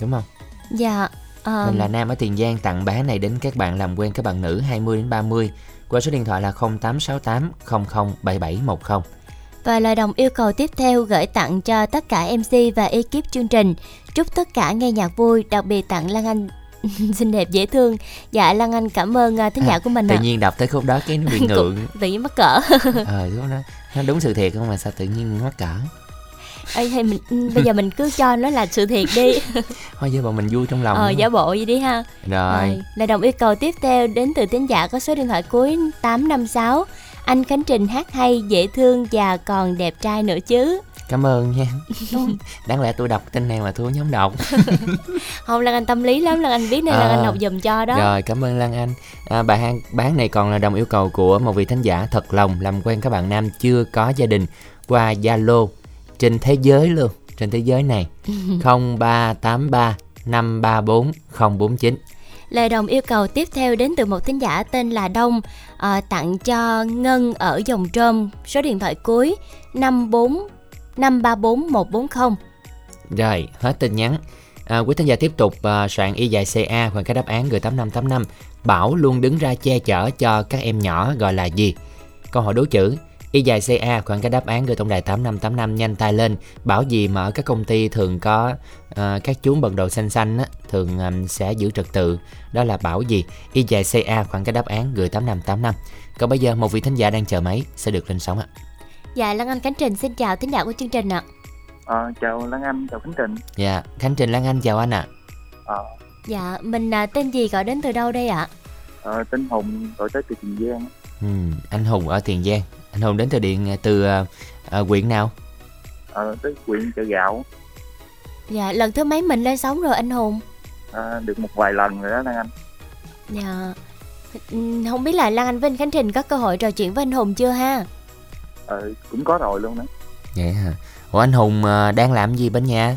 Đúng không? Dạ. Um... Mình là Nam ở Tiền Giang tặng bé này đến các bạn làm quen các bạn nữ hai mươi đến ba mươi qua số điện thoại là không tám sáu tám không không bảy bảy một không. Và lời đồng yêu cầu tiếp theo gửi tặng cho tất cả em xê và ekip chương trình. Chúc tất cả nghe nhạc vui, đặc biệt tặng Lan Anh xinh đẹp dễ thương. Dạ, Lan Anh cảm ơn uh, thính à, giả của mình. Tự à. nhiên đọc tới khúc đó cái nó bị ngượng. Tự nhiên mắc cỡ. Ờ, đúng đó. Nó đúng sự thiệt không mà sao tự nhiên mắc cỡ. Ê, hay mình, bây giờ mình cứ cho nó là sự thiệt đi. Thôi giả bộ mình vui trong lòng. Ờ, giả bộ vậy đi ha. Rồi. Rồi. Lời đồng yêu cầu tiếp theo đến từ thính giả có số điện thoại cuối tám năm sáu. Anh Khánh Trình hát hay, dễ thương và còn đẹp trai nữa chứ. Cảm ơn nha. Đáng lẽ tôi đọc tin này mà tôi không đọc. Không, Lan Anh tâm lý lắm, Lan Anh biết nên à, Lan Anh đọc dùm cho đó. Rồi, cảm ơn Lan Anh. À, bài hát bán này còn là đồng yêu cầu của một vị thính giả thật lòng làm quen các bạn nam chưa có gia đình qua Zalo trên thế giới luôn, trên thế giới này không ba tám ba năm ba bốn không bốn chín. Lời đồng yêu cầu tiếp theo đến từ một thính giả tên là Đông, à, tặng cho Ngân ở Dòng Trôm, số điện thoại cuối năm bốn năm ba bốn một bốn không. Rồi, hết tin nhắn. À, quý thính giả tiếp tục à, soạn y dài xê a khoảng cái đáp án gửi tám năm tám năm. Bảo luôn đứng ra che chở cho các em nhỏ gọi là gì? Câu hỏi đố chữ. Y dài xê a khoảng cái đáp án gửi tổng đài tám năm tám năm, nhanh tay lên. Bảo gì mà ở các công ty thường có uh, các chú bận đồ xanh xanh á, thường um, sẽ giữ trật tự. Đó là bảo gì? Y dài xê a khoảng cái đáp án gửi tám năm tám năm. Còn bây giờ một vị thính giả đang chờ máy sẽ được lên sóng ạ. Dạ, Lan Anh Khánh Trình xin chào thính giả của chương trình ạ. Ờ, chào Lan Anh, chào Khánh Trình. Dạ, Khánh Trình, Lan Anh chào anh ạ. Ờ. Dạ, mình uh, tên gì, gọi đến từ đâu đây ạ? Ờ, tên Hùng, gọi tới từ Tiền Giang. Ừ, anh Hùng ở Tiền Giang. Anh Hùng đến từ điện từ huyện uh, uh, nào? Ờ, à, tới huyện Chợ Gạo. Dạ, lần thứ mấy mình lên sóng rồi anh Hùng? À, được một vài lần rồi đó Lan Anh. Dạ, không biết là Lan Anh Vinh Khánh Trình có cơ hội trò chuyện với anh Hùng chưa ha? Ờ, à, cũng có rồi luôn đó. Vậy hả? Ủa, anh Hùng uh, đang làm gì bên nhà?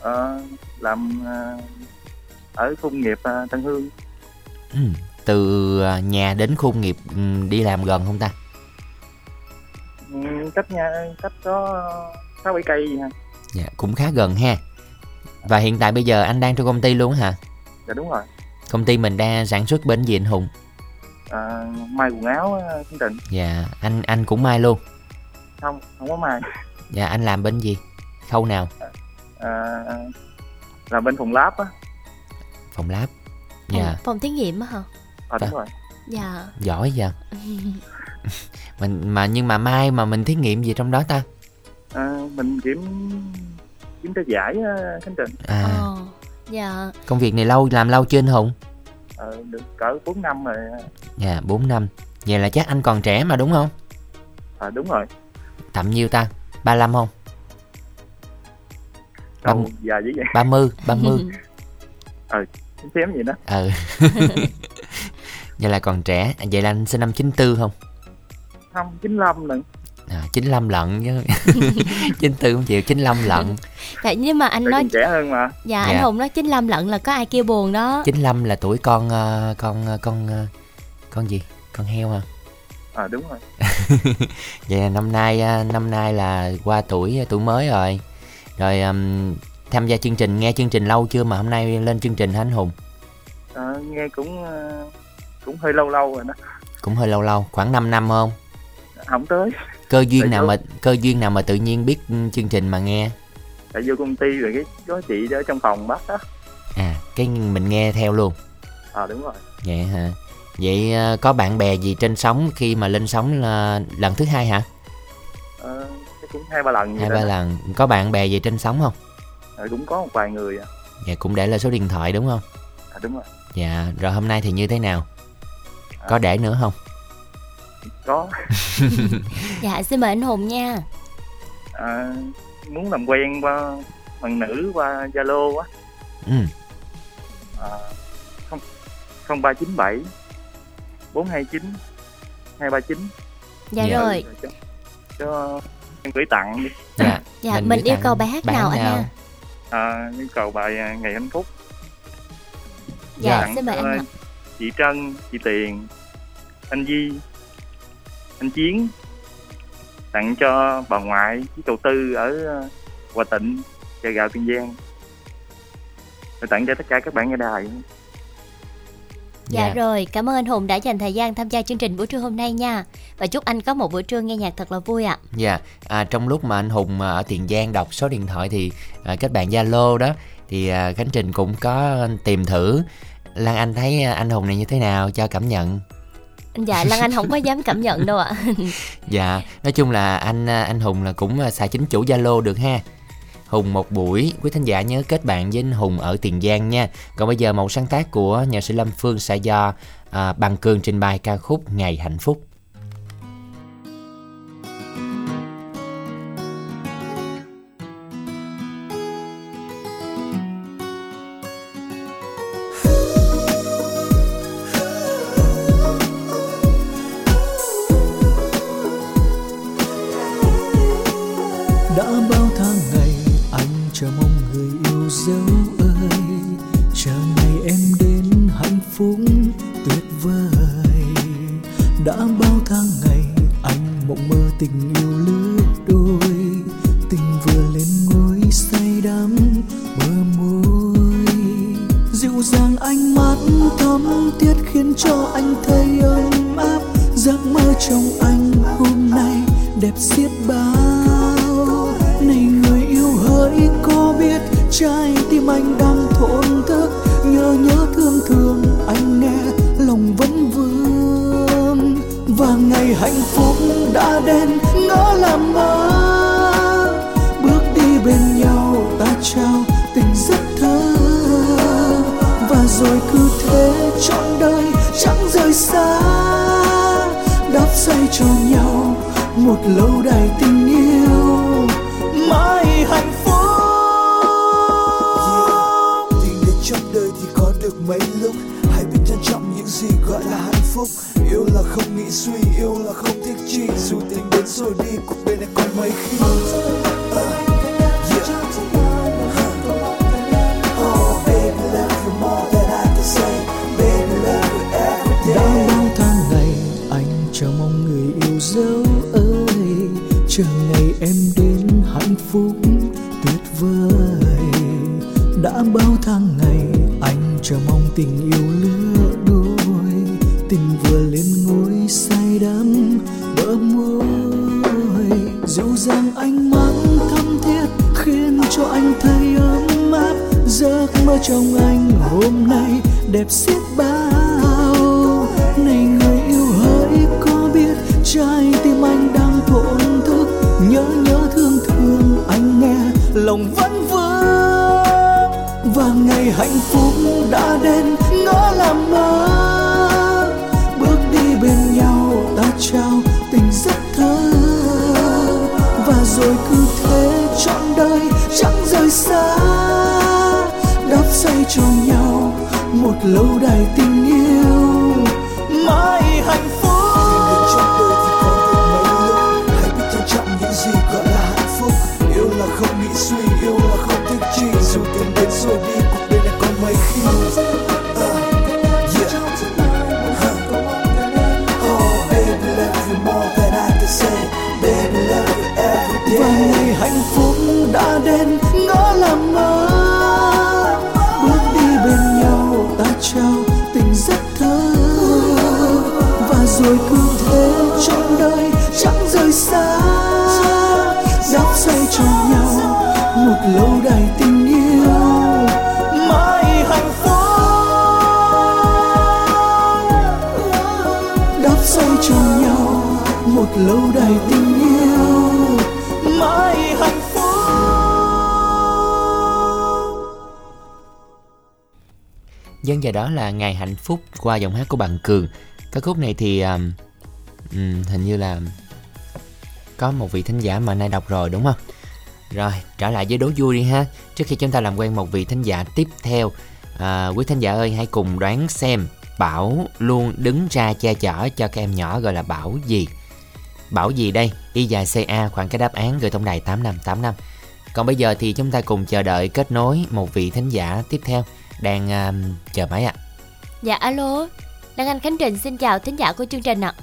Ờ, à, làm uh, ở khu công nghiệp uh, Tân Hương. Ừ, từ uh, nhà đến khu công nghiệp um, đi làm gần không ta? Cách nhà cách có sáu bảy cây gì hả? Dạ, cũng khá gần ha. Và hiện tại bây giờ anh đang trong công ty luôn hả? Dạ đúng rồi. Công ty mình đang sản xuất bên gì anh Hùng? À, may quần áo Khánh Trình. Dạ, anh anh cũng may luôn. Không, không có mài. Dạ, anh làm bên gì? Khâu nào? À, làm bên phòng lab á. Phòng lab? Dạ. Phòng, phòng thí nghiệm á hả? À, đúng rồi. Dạ. Giỏi vậy. Mình mà nhưng mà mai mà mình thí nghiệm gì trong đó ta? À, mình kiểm kiếm cái giải Khánh Trình. À. Ờ, dạ. Công việc này lâu làm lâu chưa anh Hùng? Ờ, được cỡ bốn năm rồi. Dạ, bốn năm. Vậy là chắc anh còn trẻ mà đúng không? À, đúng rồi. Tầm nhiêu ta? ba mươi lăm không? Đâu, già dữ vậy? ba mươi, ba mươi. Ờ, xém gì đó. Ờ. Vậy là còn trẻ. Vậy là anh sinh năm chín tư không? Không, chín lăm lận. À, chín lăm lận chứ. chín tư không chịu, chín lăm lận. Vậy nhưng mà anh để nói trẻ hơn mà. Dạ, dạ, anh Hùng nói chín lăm lận là có ai kêu buồn đó. chín lăm là tuổi con uh, con uh, con uh, con gì? Con heo hả? À, đúng rồi. Vậy là năm nay năm nay là qua tuổi tuổi mới rồi. Rồi um, tham gia chương trình, nghe chương trình lâu chưa mà hôm nay lên chương trình hả anh Hùng? À, nghe cũng cũng hơi lâu lâu rồi đó. Cũng hơi lâu lâu, khoảng năm năm không? Không tới. Cơ duyên tại nào vô... mà cơ duyên nào mà tự nhiên biết chương trình mà nghe? Tại vô công ty rồi cái có chị ở trong phòng bắt á. À, cái mình nghe theo luôn. À, đúng rồi. Vậy hả? Vậy có bạn bè gì trên sóng khi mà lên sóng là lần thứ hai hả? Ờ, cũng hai ba lần. Hai ba lần. Có bạn bè gì trên sóng không? Ờ, cũng có một vài người. Vậy dạ, cũng để là số điện thoại đúng không? À, đúng rồi. Dạ, rồi hôm nay thì như thế nào? À, có để nữa không? Có. Dạ, xin mời anh Hùng nha. À, muốn làm quen qua bằng nữ qua Zalo á. Ừ. À, không ba chín bảy bốn hai chín hai ba chín. Dạ, dạ rồi. Cho em gửi tặng đi. Dạ, dạ mình, mình yêu cầu bài hát nào anh ha? À, yêu cầu bài Ngày Hạnh Phúc. Dạ, dạ xin mời anh. Chị Trân, chị Tiền, anh Di, anh Chiến. Tặng cho bà ngoại với cậu Tư ở Hòa Tịnh, Chợ Gạo, Tiền Giang. Rồi tặng cho tất cả các bạn nghe đài. Dạ, dạ rồi, cảm ơn anh Hùng đã dành thời gian tham gia chương trình buổi trưa hôm nay nha. Và chúc anh có một buổi trưa nghe nhạc thật là vui ạ. À. Dạ, à, trong lúc mà anh Hùng ở Tiền Giang đọc số điện thoại thì à, các bạn Zalo đó thì à, Khánh Trình cũng có tìm thử. Lan Anh thấy anh Hùng này như thế nào cho cảm nhận? Dạ, Lan Anh không có dám cảm nhận đâu ạ. À. Dạ, nói chung là anh anh Hùng là cũng xài chính chủ Zalo được ha. Hùng một buổi, quý thính giả nhớ kết bạn với anh Hùng ở Tiền Giang nha. Còn bây giờ một sáng tác của nhạc sĩ Lâm Phương sẽ do à, Bằng Cường trình bày ca khúc Ngày Hạnh Phúc. ánh mắt thắm thiết khiến cho anh thấy ấm áp. Giấc mơ trong anh hôm nay đẹp xiết bao. Này người yêu hỡi có biết trái tim anh đang thổn thức, nhớ nhớ thương thương anh nghe lòng vẫn vương. Và ngày hạnh phúc đã đến ngỡ làm mơ, bước đi bên nhau ta trao tình rất thơ. Và rồi cứ thế trọn đời chẳng rời xa, đắp xây cho nhau một lâu đài tình yêu mãi hạnh phúc. Hãy biết trân trọng những gì gọi là hạnh phúc. Yêu là không nghĩ suy, yêu là không thích chi, dù tiền đến rồi đi cuộc đời này có mấy khi. Và ngày hạnh phúc đã đến ngỡ là mơ, bước đi bên nhau ta trao tình rất thơ. Và rồi cứ thế trong đời chẳng rời xa, đắp xây cho nhau một lâu đài tình yêu mãi hạnh phúc. Đắp xây cho nhau một lâu đài tình yêu mãi hạnh phúc. Dân và đó là Ngày Hạnh Phúc qua giọng hát của Bằng Cường. Cái khúc này thì um, hình như là có một vị thính giả mà nay đọc rồi đúng không? Rồi, trở lại với đố vui đi ha. Trước khi chúng ta làm quen một vị thính giả tiếp theo, à, quý thính giả ơi hãy cùng đoán xem Bảo luôn đứng ra che chở cho các em nhỏ gọi là Bảo gì? Bảo gì đây? Y dài xê a khoảng cái đáp án gửi tổng đài tám năm tám năm. Còn bây giờ thì chúng ta cùng chờ đợi kết nối một vị thính giả tiếp theo đang uh, chờ máy ạ. À. Dạ alo, Lăng Anh Khánh Trình xin chào thính giả của chương trình ạ. À.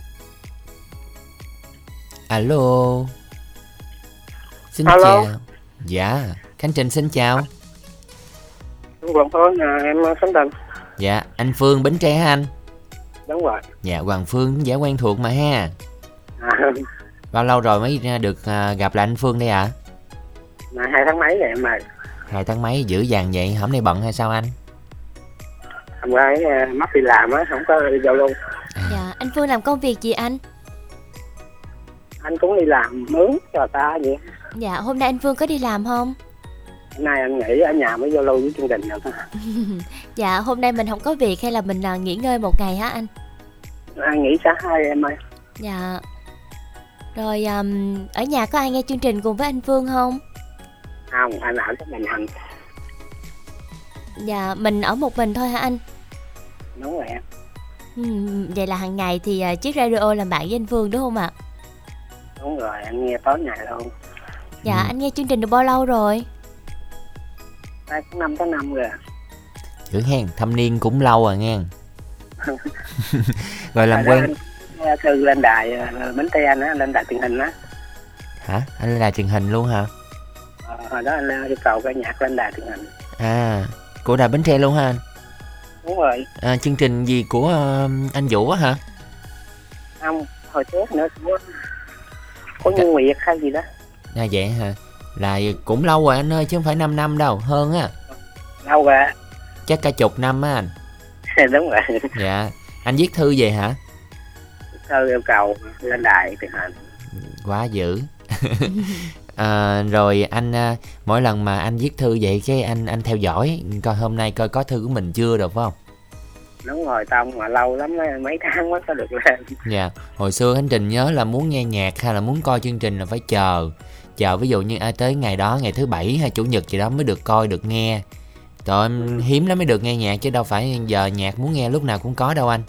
Alo. Xin alo. Chào. Dạ, Khánh Trình xin chào. Hoàng Phương à, em Khánh Trình. Dạ, anh Phương Bến Tre hả anh? Đúng rồi. Dạ, Hoàng Phương giả quen thuộc mà ha. Bao lâu rồi mới được gặp lại anh Phương đây ạ? À? Hai tháng mấy rồi em ơi. Hai tháng mấy dữ dàng vậy, hôm nay bận hay sao anh? Hôm qua ấy mắc đi làm á, không có đi giao lưu. Dạ, anh Phương làm công việc gì anh? Anh cũng đi làm mướn cho ta vậy. Dạ, hôm nay anh Phương có đi làm không? Hôm nay anh nghỉ ở nhà mới giao lưu với chương trình rồi thôi. Dạ, hôm nay mình không có việc hay là mình nghỉ ngơi một ngày hả anh? Anh nghỉ cả hai em ơi. Dạ. Rồi um, ở nhà có ai nghe chương trình cùng với anh Phương không? Không, anh ở một mình anh. Dạ, mình ở một mình thôi hả anh? Đúng rồi em. Ừ, vậy là hàng ngày thì uh, chiếc radio làm bạn với anh Phương đúng không ạ? Đúng rồi, anh nghe tối ngày luôn. Dạ, ừ. Anh nghe chương trình được bao lâu rồi? Đây cũng năm tới năm rồi. Dữ hen, thâm niên cũng lâu rồi nghe. Rồi làm quen. Thư lên đài Bến Tre anh á, lên đài truyền hình á. Hả? Anh lên đài truyền hình luôn hả? Ờ, hồi đó anh yêu cầu cái nhạc lên đài truyền hình. À, của đài Bến Tre luôn hả anh? Đúng rồi. À, chương trình gì của uh, anh Vũ á hả? Không, hồi trước nữa của, của Nhân Nguyệt hay gì đó. À vậy hả? Là cũng lâu rồi anh ơi, chứ không phải năm năm đâu, hơn á. Lâu rồi. Chắc cả chục năm á anh. Đúng rồi. Dạ, anh viết thư về hả? Thư yêu cầu lên đài truyền hình. Quá dữ. À, rồi anh mỗi lần mà anh viết thư vậy cái anh anh theo dõi coi hôm nay coi có thư của mình chưa rồi phải không? Đúng rồi, tao mà lâu lắm mấy tháng mới có được lên. Dạ, hồi xưa Khánh Trình nhớ là muốn nghe nhạc hay là muốn coi chương trình là phải chờ chờ ví dụ như à, tới ngày đó ngày thứ bảy hay chủ nhật gì đó mới được coi được nghe. Trời em hiếm lắm mới được nghe nhạc chứ đâu phải giờ nhạc muốn nghe lúc nào cũng có đâu anh.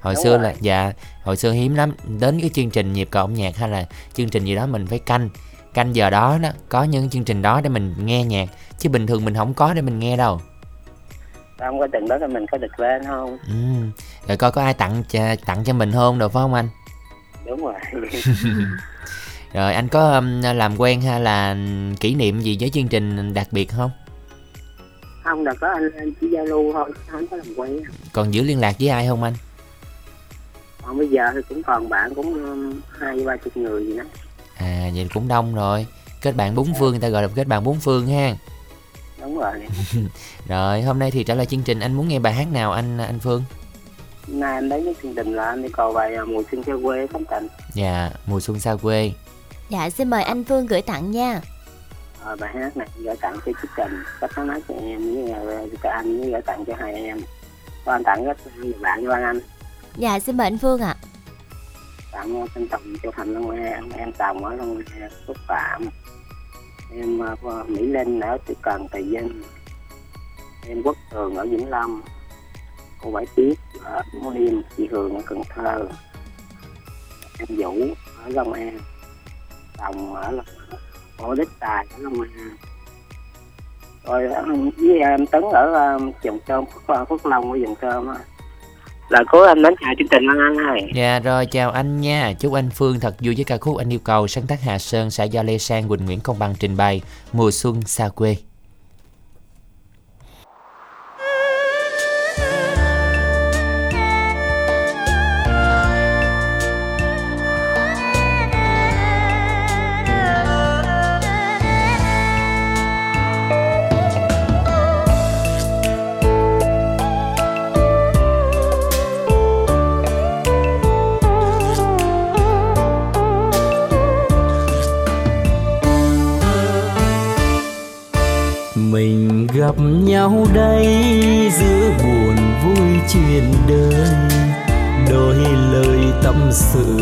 Hồi đúng xưa rồi. Là dạ, hồi xưa hiếm lắm, đến cái chương trình nhịp cầu âm nhạc hay là chương trình gì đó mình phải canh canh giờ đó đó, có những chương trình đó để mình nghe nhạc chứ bình thường mình không có để mình nghe đâu. Không có chừng đó là mình có được lên không? Ừ. Rồi coi có ai tặng tặng cho mình không được phải không anh? Đúng rồi. Rồi anh có làm quen hay là kỷ niệm gì với chương trình đặc biệt không? Không, đợt đó anh, anh chỉ giao lưu thôi, không có làm quen. Còn giữ liên lạc với ai không anh? Còn bây giờ thì cũng còn bạn cũng hai ba chục người gì đó. À vậy cũng đông rồi. Kết bạn bốn phương, người ta gọi là kết bạn bốn phương ha. Đúng rồi. Rồi hôm nay thì trở lại chương trình, anh muốn nghe bài hát nào anh anh Phương? Hôm nay anh đến với chương trình là anh yêu cầu bài Mùa Xuân Xa Quê Khánh Trình. Dạ, Mùa Xuân Xa Quê. Dạ, xin mời anh Phương gửi tặng nha. À, bài hát này gửi tặng cho chương trình, cách nó nói cho em, với cả anh, với gửi tặng cho hai em. Và anh tặng rất nhiều bạn cho anh. Dạ, xin mời anh Phương ạ. À. Tặng anh Tùng cho Thành Long An, em Tùng ở Long An, Phúc Phạm. Em Mỹ Linh ở Tiểu Cần, Tài Vinh. Em Quốc Tường ở Vĩnh Long. Cô Bảy Tiết ở Phú Yên, chị Hường ở Cần Thơ. Em Vũ ở Long An. Tòng ở Hồ Đức Tài ở Long An. Rồi với em Tấn ở Dòng Cơm, Phước Long ở Dòng Cơm á. Là cố anh đến chào chương trình Lăng Anh này. Dạ rồi, chào anh nha. Chúc anh Phương thật vui với ca khúc anh yêu cầu, sáng tác Hạ Sơn, sẽ do Lê Sang Quỳnh Nguyễn Công Bằng trình bày, Mùa Xuân Xa Quê. Gặp nhau đây giữa buồn vui chuyện đời, đôi lời tâm sự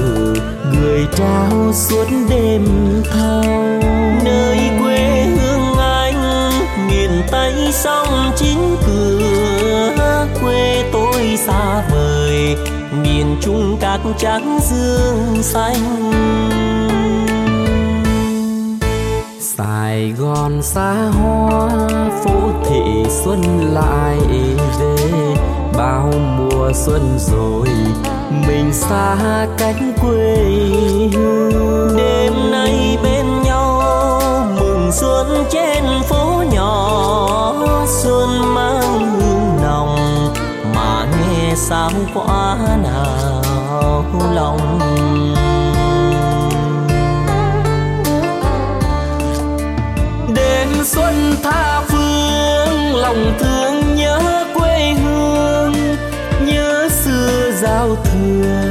người trao suốt đêm thâu. Nơi quê hương anh miền Tây sông chín cửa, quê tôi xa vời miền Trung cát trắng dương xanh. Sài Gòn xa hoa, phố thị xuân lại về, bao mùa xuân rồi mình xa cánh quê hương. Đêm nay bên nhau mừng xuân trên phố nhỏ, xuân mang hương nồng mà nghe sao quá nào lòng. Xuân tha phương, lòng thương nhớ quê hương, nhớ xưa giao thừa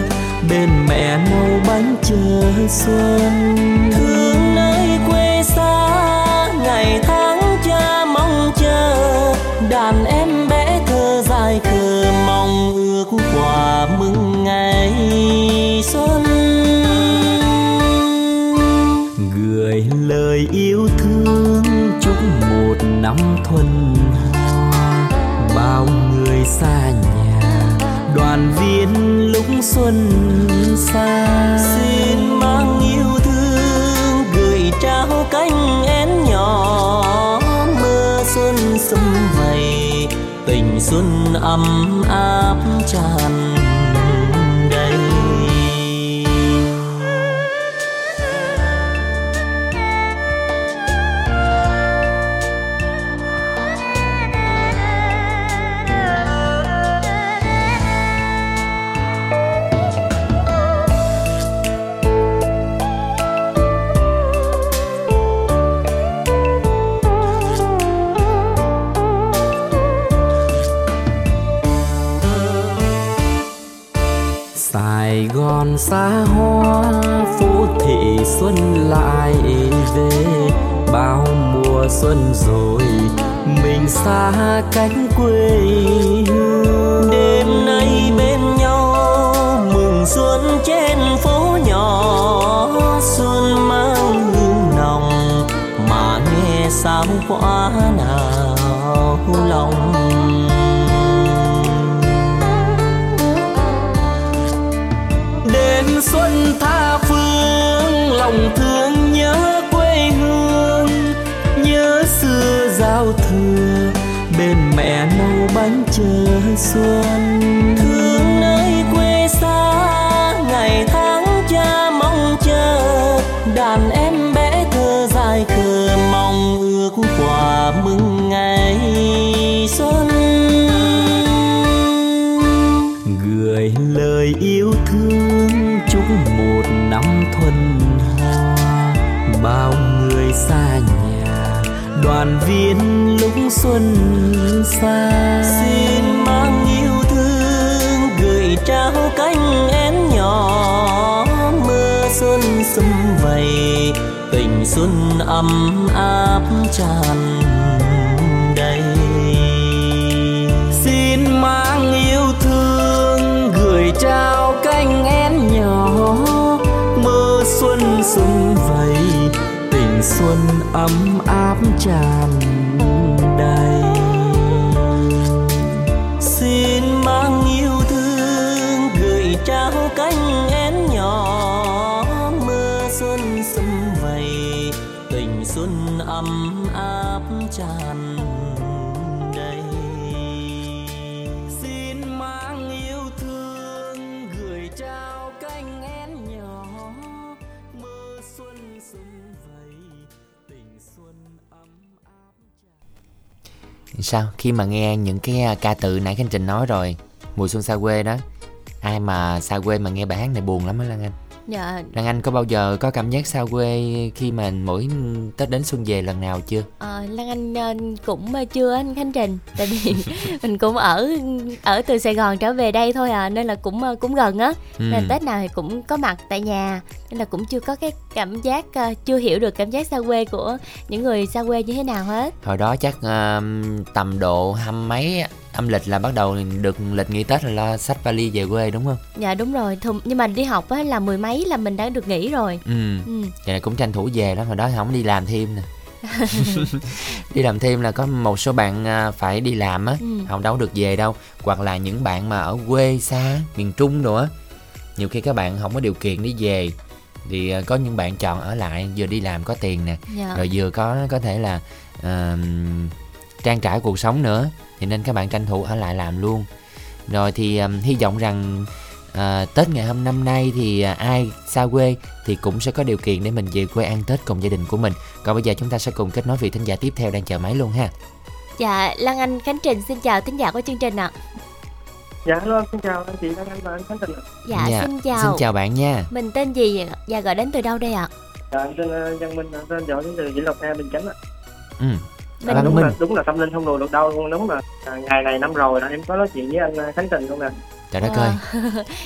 bên mẹ nấu bánh chờ xuân. Thương nơi quê xa, ngày tháng cha mong chờ, đàn em bé thơ dài khờ mong ước quà mừng ngày xuân. Gửi lời yêu thương chúc một năm thuần hoa, bao người xa nhà đoàn viên lúc xuân xa. Xin mang yêu thương gửi trao cánh én nhỏ, mưa xuân sum vầy tình xuân ấm áp tràn. Sài Gòn xa hoa, phố thị xuân lại về, bao mùa xuân rồi mình xa cánh quê hương. Đêm nay bên nhau mừng xuân trên phố nhỏ, xuân mang hương nồng mà nghe sao quá nào lòng. Xuân tha phương, lòng thương nhớ quê hương, nhớ xưa giao thừa bên mẹ nấu bánh chờ xuân. Thương nơi quê xa, ngày tháng cha mong chờ, đàn em bé thơ dài khờ mong ước quà mừng ngày xuân. Gửi lời yêu thương chúc một năm thuần hoa, bao người xa nhà, đoàn viên lúc xuân xa. Xin mang yêu thương gửi trao cánh én nhỏ, mưa xuân sum vầy tình xuân ấm áp tràn đầy. Xin mang yêu thương gửi trao cánh én nhỏ, mưa xuân sum vầy tình xuân ấm áp tràn đầy. Xin mang yêu thương gửi trao cánh én nhỏ, mưa xuân sum vầy tình xuân ấm áp tràn đầy. Xin mang yêu thương gửi trao cánh én nhỏ, mưa xuân sum vầy tình xuân ấm áp tràn. Sao khi mà nghe những cái ca từ nãy Khánh Trình nói rồi, mùa xuân xa quê đó, ai mà xa quê mà nghe bài hát này buồn lắm á Lan Anh. Dạ. Lan Anh có bao giờ có cảm giác xa quê khi mà mỗi Tết đến xuân về lần nào chưa? À, Lan Anh cũng chưa anh Khánh Trình, tại vì mình cũng ở ở từ Sài Gòn trở về đây thôi à, nên là cũng cũng gần á, ừ. nên Tết nào thì cũng có mặt tại nhà, nên là cũng chưa có cái cảm giác, chưa hiểu được cảm giác xa quê của những người xa quê như thế nào hết. Hồi đó chắc uh, tầm độ hăm mấy âm lịch là bắt đầu được lịch nghỉ Tết là, là xách vali về quê đúng không? Dạ đúng rồi, thùng, nhưng mà đi học á là mười mấy là mình đã được nghỉ rồi. Ừ, ừ. Vậy là cũng tranh thủ về lắm, hồi đó không đi làm thêm nè. Đi làm thêm là có một số bạn phải đi làm á, ừ. không đâu được về đâu. Hoặc là những bạn mà ở quê xa, miền Trung nữa, nhiều khi các bạn không có điều kiện để về, thì có những bạn chọn ở lại, vừa đi làm có tiền nè, dạ. rồi vừa có có thể là uh, trang trải cuộc sống nữa, thì nên các bạn tranh thủ ở lại làm luôn. Rồi thì um, hy vọng rằng uh, Tết ngày hôm năm nay thì uh, ai xa quê thì cũng sẽ có điều kiện để mình về quê ăn Tết cùng gia đình của mình. Còn bây giờ chúng ta sẽ cùng kết nối vị thính giả tiếp theo đang chờ máy luôn ha. Dạ, Lan Anh, Khánh Trình xin chào thính giả của chương trình ạ. Dạ, hello, xin chào anh chị Lan Anh và anh Khánh Trình ạ. Dạ, dạ, xin chào. Xin chào bạn nha. Mình tên gì vậy? Dạ, gọi đến từ đâu đây ạ? Dạ, anh tên uh, Văn Minh, anh tên gọi đến từ Vĩnh Lộc A, Bình Chánh ạ. Ừ. Mình... À, đúng, là, đúng là tâm linh không lùi được đâu luôn, đúng là à, ngày này năm rồi là em có nói chuyện với anh Khánh Trình luôn nè. Trời đất ơi.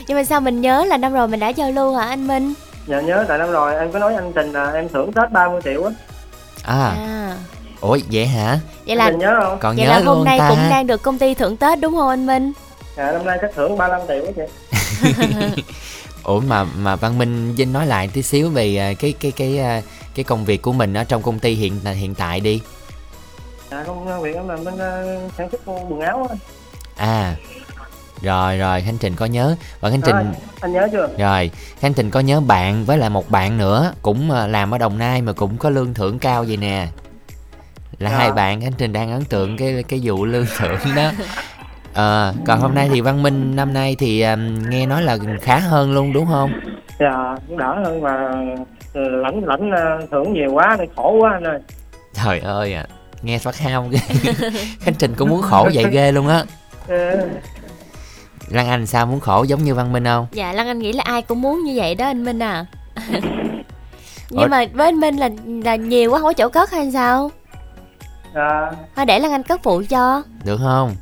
Nhưng mà sao mình nhớ là năm rồi mình đã giao lưu hả anh Minh? Dạ nhớ là năm rồi em có nói anh Trình là em thưởng Tết ba mươi triệu á. À. à. Ủa vậy hả? Vậy là nhớ không? Còn vậy nhớ là hôm luôn nay ta. Cũng đang được công ty thưởng Tết đúng không anh Minh? Dạ à, năm nay chắc thưởng ba mươi lăm triệu á chị. Ủa mà mà Văn Minh Vinh nói lại tí xíu về cái cái cái cái công việc của mình ở trong công ty hiện hiện tại đi. Dạ công việc em làm bên uh, sản xuất quần áo thôi. À rồi rồi Khánh Trình có nhớ. Và Khánh Trình anh nhớ chưa? Rồi Khánh Trình có nhớ bạn với lại một bạn nữa cũng làm ở Đồng Nai mà cũng có lương thưởng cao vậy nè. Là dạ. hai bạn Khánh Trình đang ấn tượng cái cái vụ lương thưởng đó. À, còn hôm nay thì Văn Minh năm nay thì uh, nghe nói là khá hơn luôn đúng không? Dạ cũng đỡ hơn mà lãnh lãnh uh, thưởng nhiều quá nên khổ quá anh ơi. Trời ơi ạ. À. Nghe phát hao Khánh Trình cũng muốn khổ vậy ghê luôn á. Lan Anh sao muốn khổ giống như Văn Minh không? Dạ Lan Anh nghĩ là ai cũng muốn như vậy đó anh Minh à. Nhưng Ủa? Mà với anh Minh là là nhiều quá không có chỗ cất hay sao? À. Thôi để Lan Anh cất phụ cho. Được không?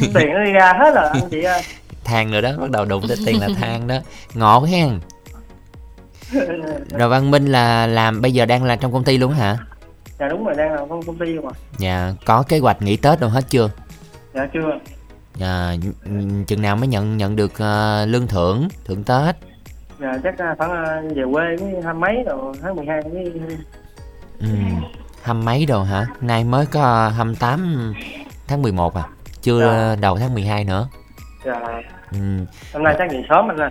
Tiền nó đi ra hết rồi anh chị ơi. Than nữa đó, bắt đầu đụng tới tiền là than đó. Ngộ hen. Rồi Văn Minh là làm bây giờ đang là trong công ty luôn hả? Dạ đúng rồi, đang làm trong công ty mà. Dạ, có kế hoạch nghỉ Tết đâu hết chưa? Dạ chưa. Dạ, chừng nào mới nhận nhận được uh, lương thưởng, thưởng Tết? Dạ chắc uh, khoảng uh, về quê với hai mấy rồi, tháng mười hai với... Ừ, hai mấy rồi hả? Nay mới có uh, hai mươi tám tháng mười một à? Chưa dạ. đầu tháng mười hai nữa. Dạ. Ừ. Hôm nay chắc nghỉ sớm anh ơi.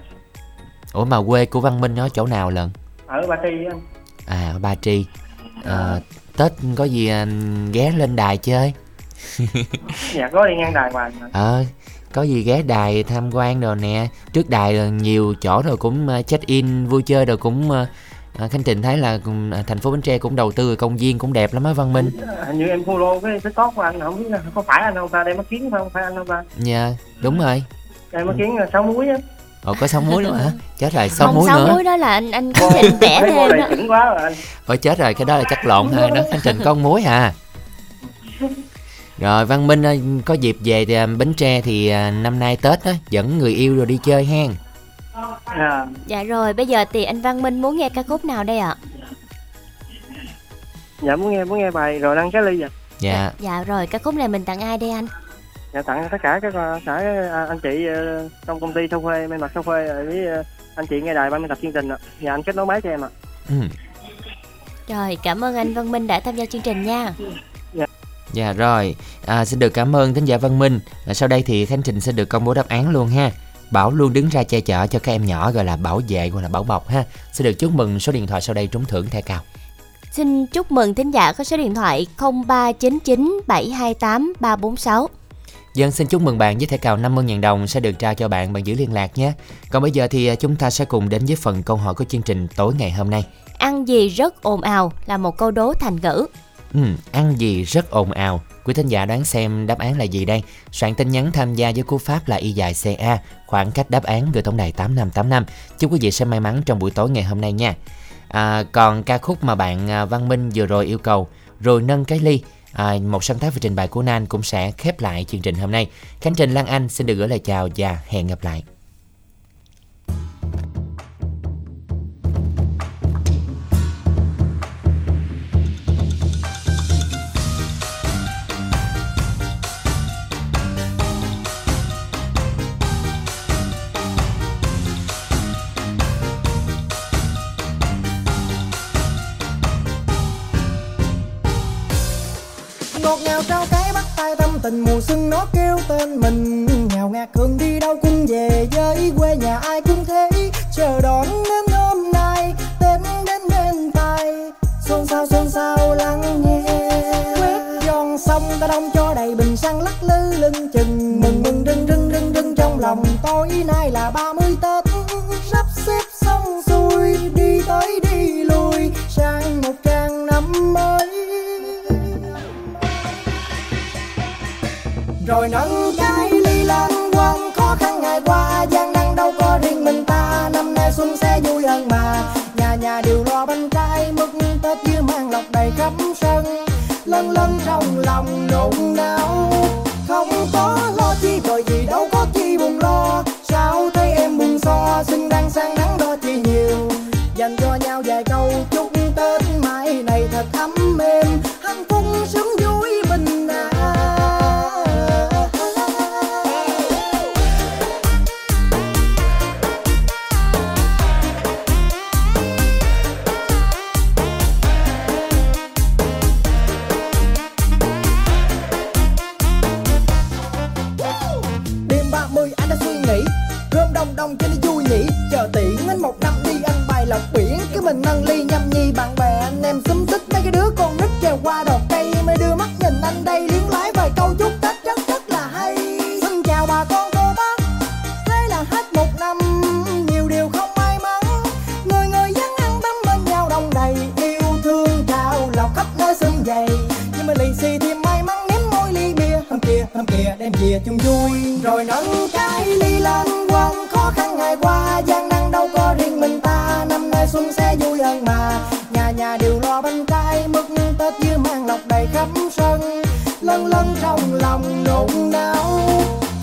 Ủa mà quê của Văn Minh ở chỗ nào lần? Ở Ba Tri anh. À, ở Ba Tri. Ờ... Tết có gì ghé lên đài chơi? Dạ có đi ngang đài hoài. Ờ, có gì ghé đài tham quan rồi nè. Trước đài nhiều chỗ rồi cũng check in vui chơi rồi cũng à, Khánh Trình thấy là thành phố Bến Tre cũng đầu tư công viên cũng đẹp lắm á Văn Minh. Hình như em follow cái TikTok của anh, không biết có phải anh không ta, đem mắt kiến phải không phải anh không ta? Dạ, đúng rồi. Đem mắt kiến sáu muối á. Ồ, có sáu muối đúng hả? Chết rồi, sáu muối nữa. Sáu muối đó là anh anh Khánh Trình vẽ thêm đó. Chỉnh quá rồi anh. Ôi chết rồi, cái đó là chắc lộn thôi đó. Khánh Trình có muối à. Rồi Văn Minh có dịp về thì Bến Tre thì năm nay Tết á, dẫn người yêu rồi đi chơi hen. À. Dạ rồi, bây giờ thì anh Văn Minh muốn nghe ca khúc nào đây ạ? Dạ muốn nghe muốn nghe bài Rồi Đăng Cái Ly vậy. Dạ. Dạ rồi, ca khúc này mình tặng ai đây anh? Dạ tặng tất cả các cả anh chị trong công ty Sao Khuê, may mặc Sao Khuê với anh chị nghe đài ban biên tập chương trình ạ. Dạ anh kết nối máy cho em ạ. Ừ. Rồi, cảm ơn anh Văn Minh đã tham gia chương trình nha. Dạ. Dạ rồi, à, xin được cảm ơn thính giả Văn Minh. À, sau đây thì Khánh Trình sẽ được công bố đáp án luôn ha. Bảo luôn đứng ra che chở cho các em nhỏ gọi là bảo vệ hoặc là bảo bọc ha. Sẽ được chúc mừng số điện thoại sau đây trúng thưởng thẻ cào. Xin chúc mừng thính giả có số điện thoại không ba chín chín bảy hai tám ba bốn sáu. Dân xin chúc mừng bạn với thẻ cào năm mươi nghìn đồng sẽ được trao cho bạn, bạn giữ liên lạc nhé. Còn bây giờ thì chúng ta sẽ cùng đến với phần câu hỏi của chương trình tối ngày hôm nay. Ăn gì rất ồn ào là một câu đố thành ngữ. Ừ, ăn gì rất ồn ào. Quý thính giả đoán xem đáp án là gì đây? Soạn tin nhắn tham gia với cú pháp là y dài ca, khoảng cách đáp án gửi tổng đài tám năm tám năm. Chúc quý vị sẽ may mắn trong buổi tối ngày hôm nay nha. À, còn ca khúc mà bạn Văn Minh vừa rồi yêu cầu, Rồi Nâng Cái Ly, à, một sáng tác và trình bày của Nan cũng sẽ khép lại chương trình hôm nay. Khánh Trình, Lan Anh xin được gửi lời chào và hẹn gặp lại. Mùa xuân nó kêu tên mình, ngào ngạt hương đi đâu cũng về với quê nhà, ai cũng thế chờ đón đến hôm nay, đến đến bên tay xôn xao xôn xao lắng nghe quét giòn xong ta đông cho đầy bình xăng lắc lư lưng chừng mừng mừng rưng rưng rưng rưng trong lòng. Tối nay là ba mươi Tết sắp xếp xong xuôi, đi tới đi lui sang một trang năm mới. Rồi nâng cái ly lên quên khó khăn ngày qua, gian nan đâu có riêng mình ta, năm nay xuân sẽ vui hơn mà. Nhà nhà đều lo bánh trái mứt Tết dưới màn lọc đầy khắp sân, lân lân trong lòng nôn nao. Không có lo chi rồi gì đâu có chi buồn lo, sao thấy em buồn so, xuân đang sang nắng đo chi nhiều. Dành cho nhau vài câu chúc Tết mai này thật ấm êm, hạnh phúc sớm vui bình an. Mình nâng ly nhâm nhi bạn bè anh em xúm xích, mấy cái đứa con nít trèo qua đọt cây mới đưa mắt nhìn anh đây liếng lái vài câu chúc Tết rất rất là hay. Xin chào bà con cô bác, thế là hết một năm nhiều điều không may mắn, người người dân ăn tấm bên nhau đông đầy yêu thương trào lọc khắp nơi xum vầy, nhưng mà lì xì thì may mắn ném môi ly bia hôm kia hôm kia đem về chung vui. Rồi nâng cái ly lên quên khó khăn ngày qua, gian nan đâu có riêng mình ta, năm nay xuân sẽ vui hơn mà. Nhà nhà đều lo bánh trái mứt Tết dưới màn lọc đầy khắp sân, lân lân trong lòng nôn nao.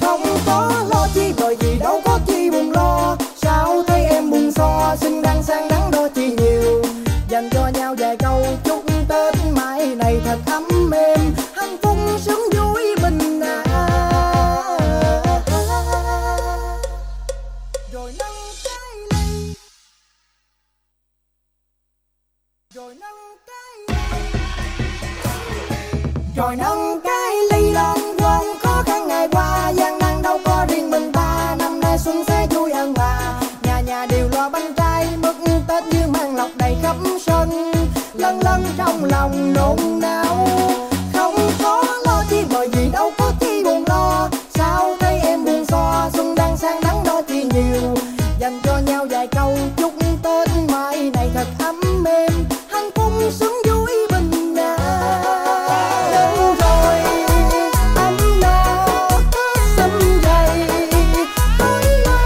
Không có lo chi bởi vì đâu có chi buồn lo, sao thấy em buồn so, xuân đang sang nắng đôi chi nhiều. Dành cho nhau vài câu chúc Tết mai này thật ấm êm, hạnh phúc sớm vui bình an. Rồi nâng cái ly, rồi nâng cái ly lên quên khó khăn ngày qua, gian nan đâu có riêng mình ta, năm nay xuân sẽ vui hơn mà. Nhà nhà đều lo bánh trái mứt Tết như màn lọc đầy khắp sân, lân lân trong lòng nôn nao. Không có lo chi bởi vì đâu có chi buồn lo, sao thấy em buồn so, xuân đang sang nắng đôi chi nhiều. Dành cho nhau vài câu chúc Tết mai này thật ấm êm, hạnh phúc sớm vui bình an. Đến rồi anh đã sớm dậy, tối nay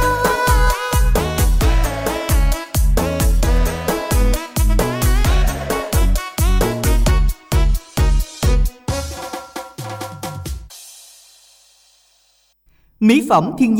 Mỹ phẩm thiên